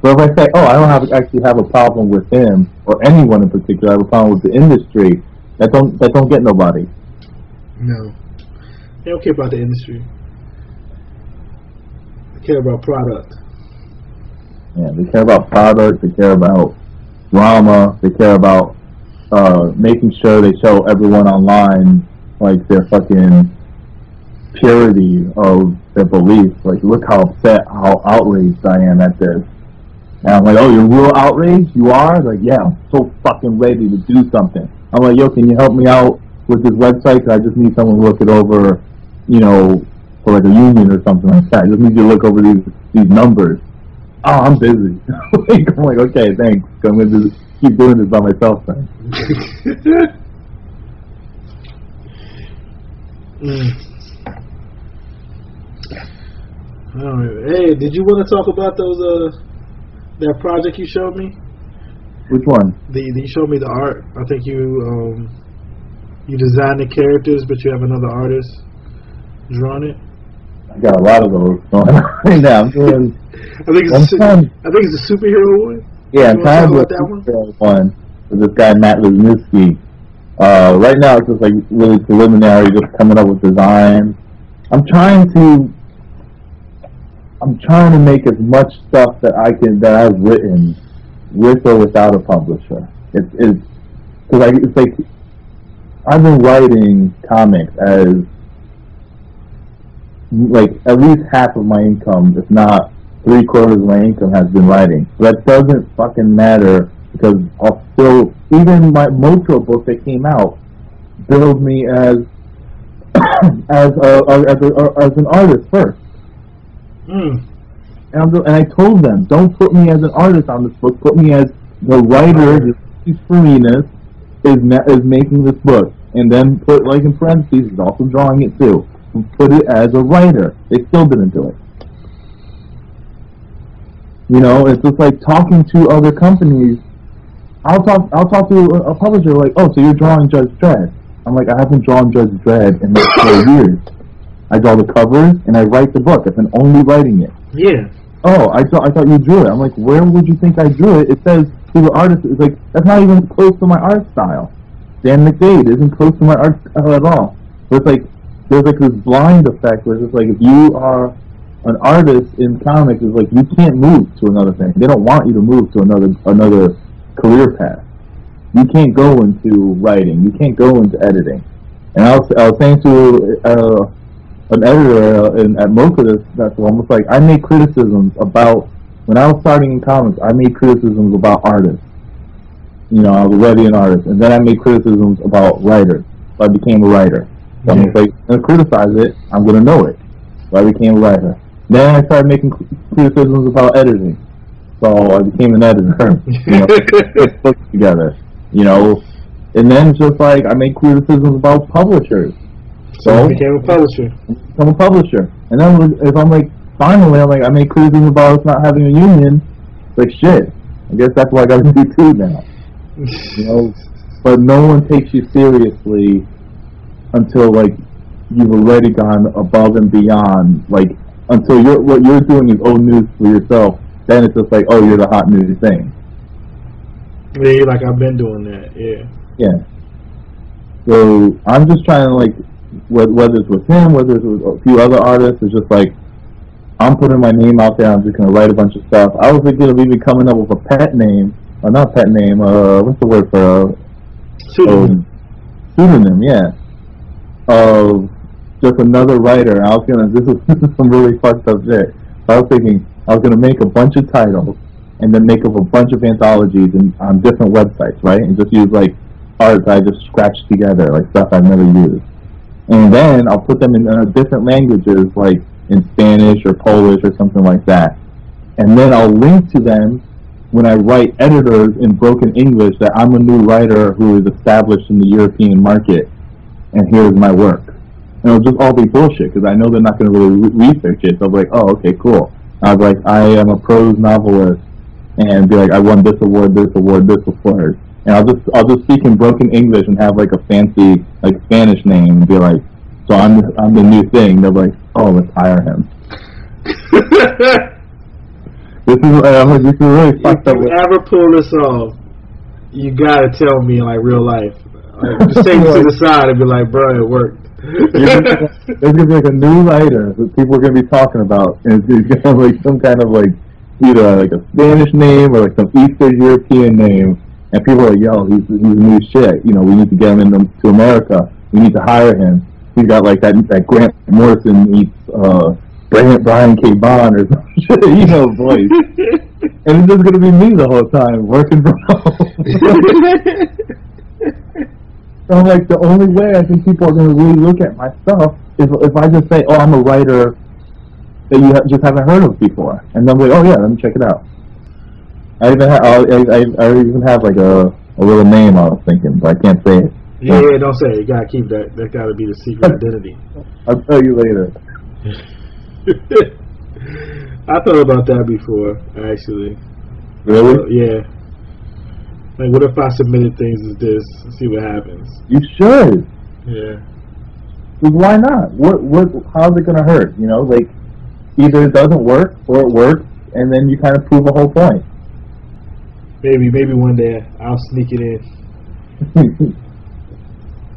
But if I say, oh, I don't have actually have a problem with him or anyone in particular, I have a problem with the industry, that don't that don't get nobody. No. They don't care about the industry. They care about product. Yeah, they care about product, they care about drama, they care about uh, making sure they show everyone online like their fucking purity of their beliefs. Like, look how upset, how outraged I am at this. And I'm like, oh, you're real outraged? You are? Like, yeah, I'm so fucking ready to do something. I'm like, yo, can you help me out with this website? Because I just need someone to look it over, you know, for like a union or something like that. I just need you to look over these these numbers. Oh, I'm busy. Like, I'm like, okay, thanks. I'm going to just keep doing this by myself then. mm. All right. Hey, did you want to talk about those... Uh That project you showed me? Which one? The, the you showed me the art. I think you um, you designed the characters, but you have another artist drawing it. I got a lot of those going on right now. I'm doing. I think it's a, I think it's a superhero one. Yeah, I'm kind of that one. one with this guy Matt Wisniewski. Uh, right now it's just like really preliminary, just coming up with designs. I'm trying to. I'm trying to make as much stuff that I can that I've written, with or without a publisher. It's it's because I it's like I've been writing comics as like at least half of my income, if not three quarters of my income, has been writing. But that doesn't fucking matter because I'll still even my Motro book that came out billed me as as a, as a, as an artist first. Mm. And, I'm, and I told them, don't put me as an artist on this book. Put me as the writer. Ulises Farinas is ma- is making this book, and then put like in parentheses, is also drawing it too. Put it as a writer. They still didn't do it. You know, it's just like talking to other companies. I'll talk. I'll talk to a, a publisher like, oh, so you're drawing Judge Dredd? I'm like, I haven't drawn Judge Dredd in like four years. I draw the cover and I write the book. I've been only writing it. Yeah. Oh, I thought I thought you drew it. I'm like, where would you think I drew it? It says who the artist is. Like, that's not even close to my art style. Dan McDade isn't close to my art style at all. So it's like there's like this blind effect where it's like if you are an artist in comics, it's like you can't move to another thing. They don't want you to move to another another career path. You can't go into writing. You can't go into editing. And I was I was saying to. Uh, an editor uh, in, at most of this, that's almost like, I made criticisms about, when I was starting in comics, I made criticisms about artists. You know, I was already an artist, and then I made criticisms about writers, so I became a writer. So yeah. I'm like, I'm going to criticize it, I'm going to know it, so I became a writer. Then I started making criticisms about editing, so I became an editor, you know, put books together, you know, and then just like, I made criticisms about publishers. So I became a publisher. I'm a publisher. And then if I'm like, finally, I'm like, I made criticism about us not having a union. It's like, shit, I guess that's what I got to do too now. You know, but no one takes you seriously until like you've already gone above and beyond. Like until you're, what you're doing is old news for yourself. Then it's just like, oh, you're the hot new thing. Yeah, like I've been doing that. Yeah. Yeah. So I'm just trying to, like, whether it's with him, whether it's with a few other artists, it's just like, I'm putting my name out there. I'm just going to write a bunch of stuff. I was thinking of even coming up with a pet name. Or not pet name. Uh, what's the word for? Uh, pseudonym. Um, pseudonym, yeah. Of just another writer. I was going to, this is, this is some really fucked up shit. So I was thinking, I was going to make a bunch of titles and then make up a bunch of anthologies and, on different websites, right? And just use, like, art that I just scratched together, like stuff I've never used. And then I'll put them in uh, different languages, like, in Spanish or Polish or something like that. And then I'll link to them when I write editors in broken English that I'm a new writer who is established in the European market, and here's my work. And it'll just all be bullshit, because I know they're not going to really re research it, so I'll be like, oh, okay, cool. I was like, I am a prose novelist, and be like, I won this award, this award, this award. And I'll just, I'll just speak in broken English and have, like, a fancy, like, Spanish name, and be like, so I'm, I'm the new thing. They're like, oh, let's hire him. This is, I'm like, this is really fucked up. If you ever pull this off, you gotta tell me in, like, real life. Like, just take me to the side and be like, bro, it worked. There's gonna be like a new writer that people are gonna be talking about, and it's gonna have, like, some kind of, like, either like a Spanish name or like some Eastern European name, and people are like, yo, he's, he's new shit. You know, we need to get him into to America. We need to hire him. He's got, like, that that Grant Morrison meets uh, Brian K. Vaughan or some shit, you know, voice. And it's just going to be me the whole time, working from home. So I'm like, the only way I think people are going to really look at my stuff is if I just say, oh, I'm a writer that you ha just haven't heard of before. And then I'm like, oh, yeah, let me check it out. I even, ha I, I, I even have, like, a, a little name I was thinking, but I can't say it. Yeah, yeah, don't say it. You gotta keep that. That gotta be the secret identity. I'll tell you later. I thought about that before, actually. Really? So, yeah. Like, what if I submitted things as this and see what happens? You should. Yeah. But why not? What? What? How's it gonna hurt? You know, like, either it doesn't work or it works, and then you kind of prove a whole point. Maybe, maybe one day I'll sneak it in.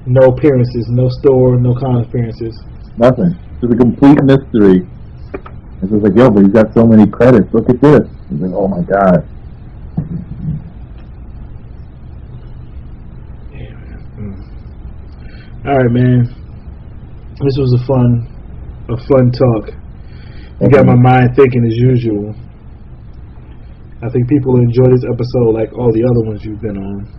No appearances, no store, no con appearances. Nothing. It's a complete mystery. It's just like, yo, but he's got so many credits. Look at this. He's like, oh my god. Yeah, man. Mm. All right, man. This was a fun, a fun talk. You got my mind thinking as usual. I think people enjoy this episode like all the other ones you've been on.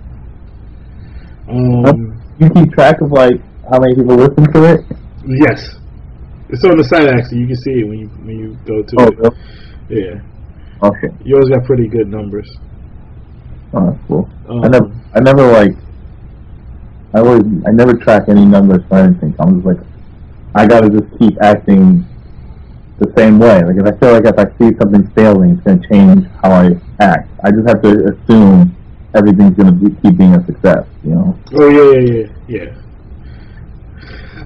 Um. That's You keep track of, like, how many people listen to it? Yes. It's on the site, actually. You can see it when you when you go to oh, it. Really? Yeah. Okay. Yours got pretty good numbers. Oh, that's cool. Um, I never, I never like, I always, I never track any numbers for anything. I'm just like, I gotta just keep acting the same way. Like, if I feel like if I see something failing, it's gonna change how I act. I just have to assume everything's gonna be, keep being a success, you know. Oh yeah, yeah, yeah, yeah.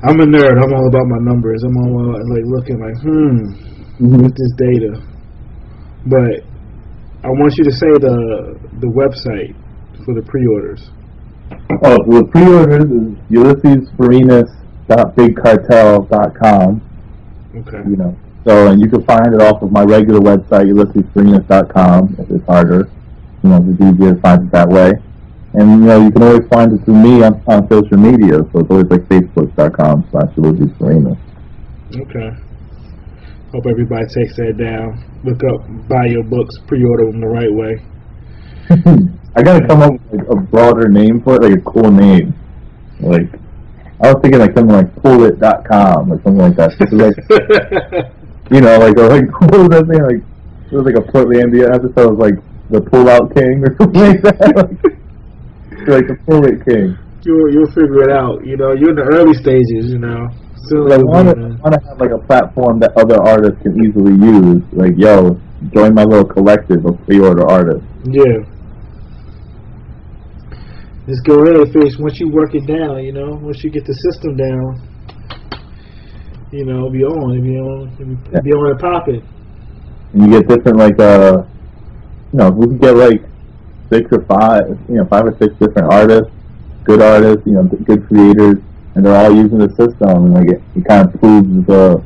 I'm a nerd. I'm all about my numbers. I'm all about, like, looking like, hmm, mm-hmm. with this data. But I want you to say the the website for the pre-orders. Oh, well, the pre-orders is ulises farinas dot big cartel dot com. Okay. You know, so and you can find it off of my regular website, ulises farinas dot com, if it's harder. You know, it's easier to find it that way. And, you know, you can always find it through me on, on social media, so it's always like facebook dot com slash Ulises Farinas. Okay. Hope everybody takes that down. Look up, buy your books, pre-order them the right way. I gotta come up with, like, a broader name for it, like a cool name. Like, I was thinking, like, something like pull it dot com or something like that. Like, you know, like, or, like, cool, that thing, like, it was like a Portlandia episode, like, the pull-out king or something like that. Like, like the pull-out king. You'll, you'll figure it out. You know, you're in the early stages, you know. So I want to have, like, a platform that other artists can easily use. Like, yo, join my little collective of pre-order artists. Yeah. Just go ahead, Fish. Once you work it down, you know, once you get the system down, you know, be on. Be on, be, yeah. be on and popping. And you get different, like, uh, you know, if we could get like six or five, you know, five or six different artists good artists, you know, good creators, and they're all using the system, and like it, it kind of proves the,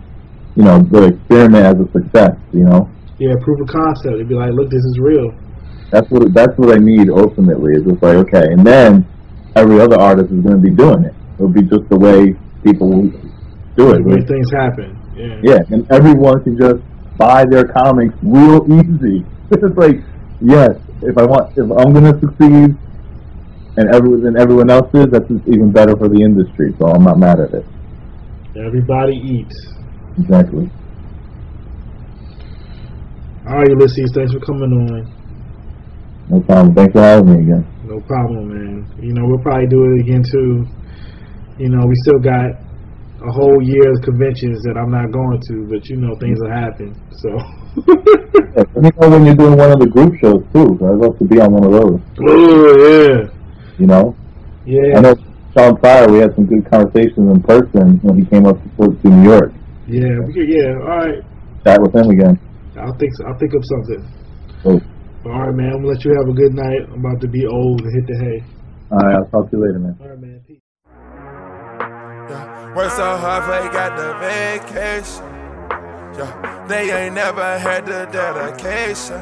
you know, the experiment as a success, you know. Yeah, proof of concept. It'd be like, look, this is real. That's what that's what I need ultimately. It's just like, okay, and then every other artist is going to be doing it. It'll be just the way people do it. The way things happen. Yeah. Yeah, and everyone can just buy their comics real easy. It's like, yes, if I want, if I'm going to succeed, and everyone and everyone else is, that's just even better for the industry. So I'm not mad at it. Everybody eats. Exactly. All right, Ulises, thanks for coming on. No problem. Thanks for having me again. No problem, man. You know, we'll probably do it again, too. You know, we still got a whole year of conventions that I'm not going to, but, you know, things will happen, so. Yeah, let me know when you're doing one of the group shows, too. I'd love to be on one of those. Oh, yeah. You know? Yeah. I know Sean Pryor, we had some good conversations in person when he came up to, to New York. Yeah, so, yeah, all right. Chat with him again. I'll think, I'll think of something. Oh. All right, man. I'm going to let you have a good night. I'm about to be old and hit the hay. All right. I'll talk to you later, man. All right, man. Peace. Yeah, worked so hard for he got the vacation. Yeah, they ain't never had the dedication.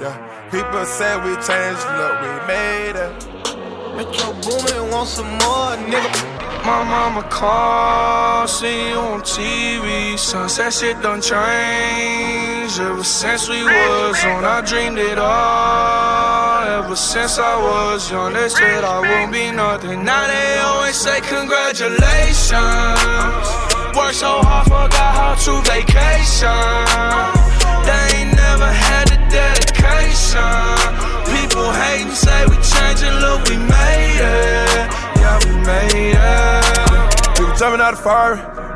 Yeah, people say we changed, look, we made it. Make your woman want some more, nigga. My mama called, see you on T V. Sunset shit done changed ever since we was on. I dreamed it all ever since I was young. They said I won't be nothing. Now they always say congratulations. Worked so hard, forgot how to vacation. They ain't never had the dedication. People hatin', say we changing, look, we made it. Yeah, we made it. People jumping out of fire,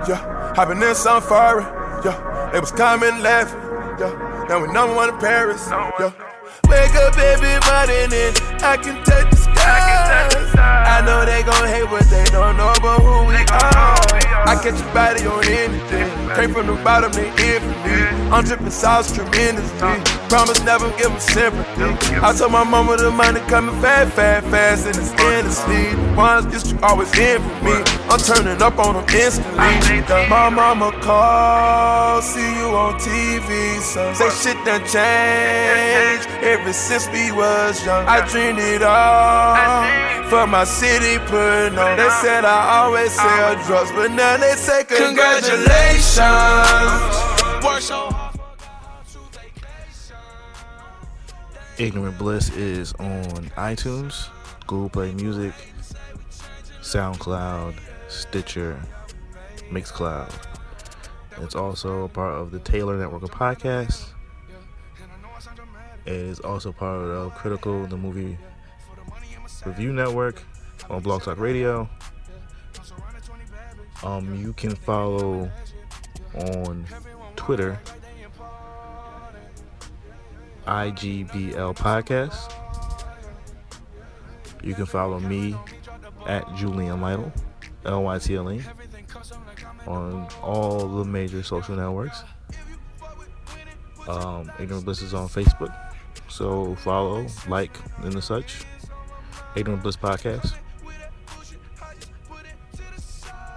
yeah. Hopping in some fire, yeah. They was coming laughing, yeah. Now we number one in Paris, yeah. Wake up every morning and I can touch the sky. I know they gon' hate what they don't know about who we are. I catch your body on anything. Came from the bottom, they in for me. I'm dripping sauce tremendously. Promise never give them sympathy. I told my mama the money coming fast, fast, fast, and it's endlessly. The ones this you always in for me. I'm turning up on them instantly. My mama called, see you on T V. Son. Say shit done changed ever since we was young. I dreamed it all for my city put on. They said I always sell drugs, but now they say congratulations. Ignorant Bliss is on iTunes, Google Play Music, SoundCloud, Stitcher, Mixcloud. It's also a part of the Taylor Network of Podcasts. It is also part of Critical, the Movie Review Network on Blog Talk Radio. Um, you can follow on Twitter, I G B L Podcast. You can follow me at Julian Lytle, L Y T L E, on all the major social networks. Um, Ignorant Bliss is on Facebook, so follow, like, and the such. Ignorant Bliss Podcast.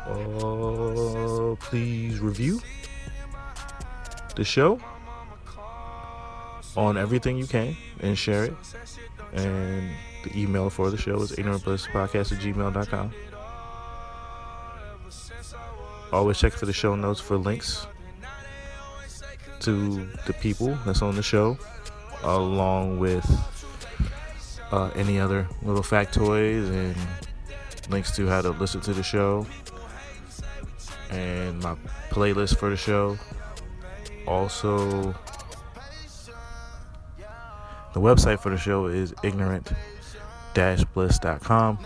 Uh, please review the show on everything you can and share it. And the email for the show is ignorant bliss podcast at gmail dot com. Always check for the show notes for links to the people that's on the show, along with uh, any other little factoids and links to how to listen to the show and my playlist for the show. Also, the website for the show is ignorant bliss dot com.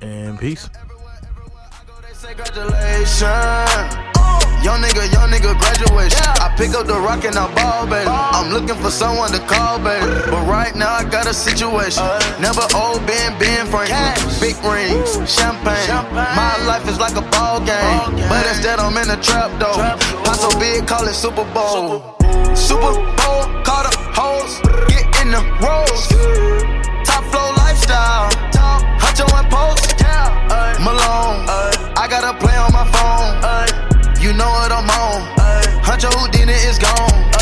And peace. Young nigga, young nigga graduation. Yeah. I pick up the rock and I ball, baby. Ball. I'm looking for someone to call, baby. But right now I got a situation. Uh, Never old Ben, Ben Franklin. Cash. Big rings, champagne. champagne. My life is like a ball game. Ball game. But instead I'm in a trap, though. Trap. Paso big, call it Super Bowl. Super Bowl, Super Bowl call the hoes. Get in the rolls. Top flow like got a play on my phone. Uh, you know what I'm on. Uh, Huncho Houdini is gone.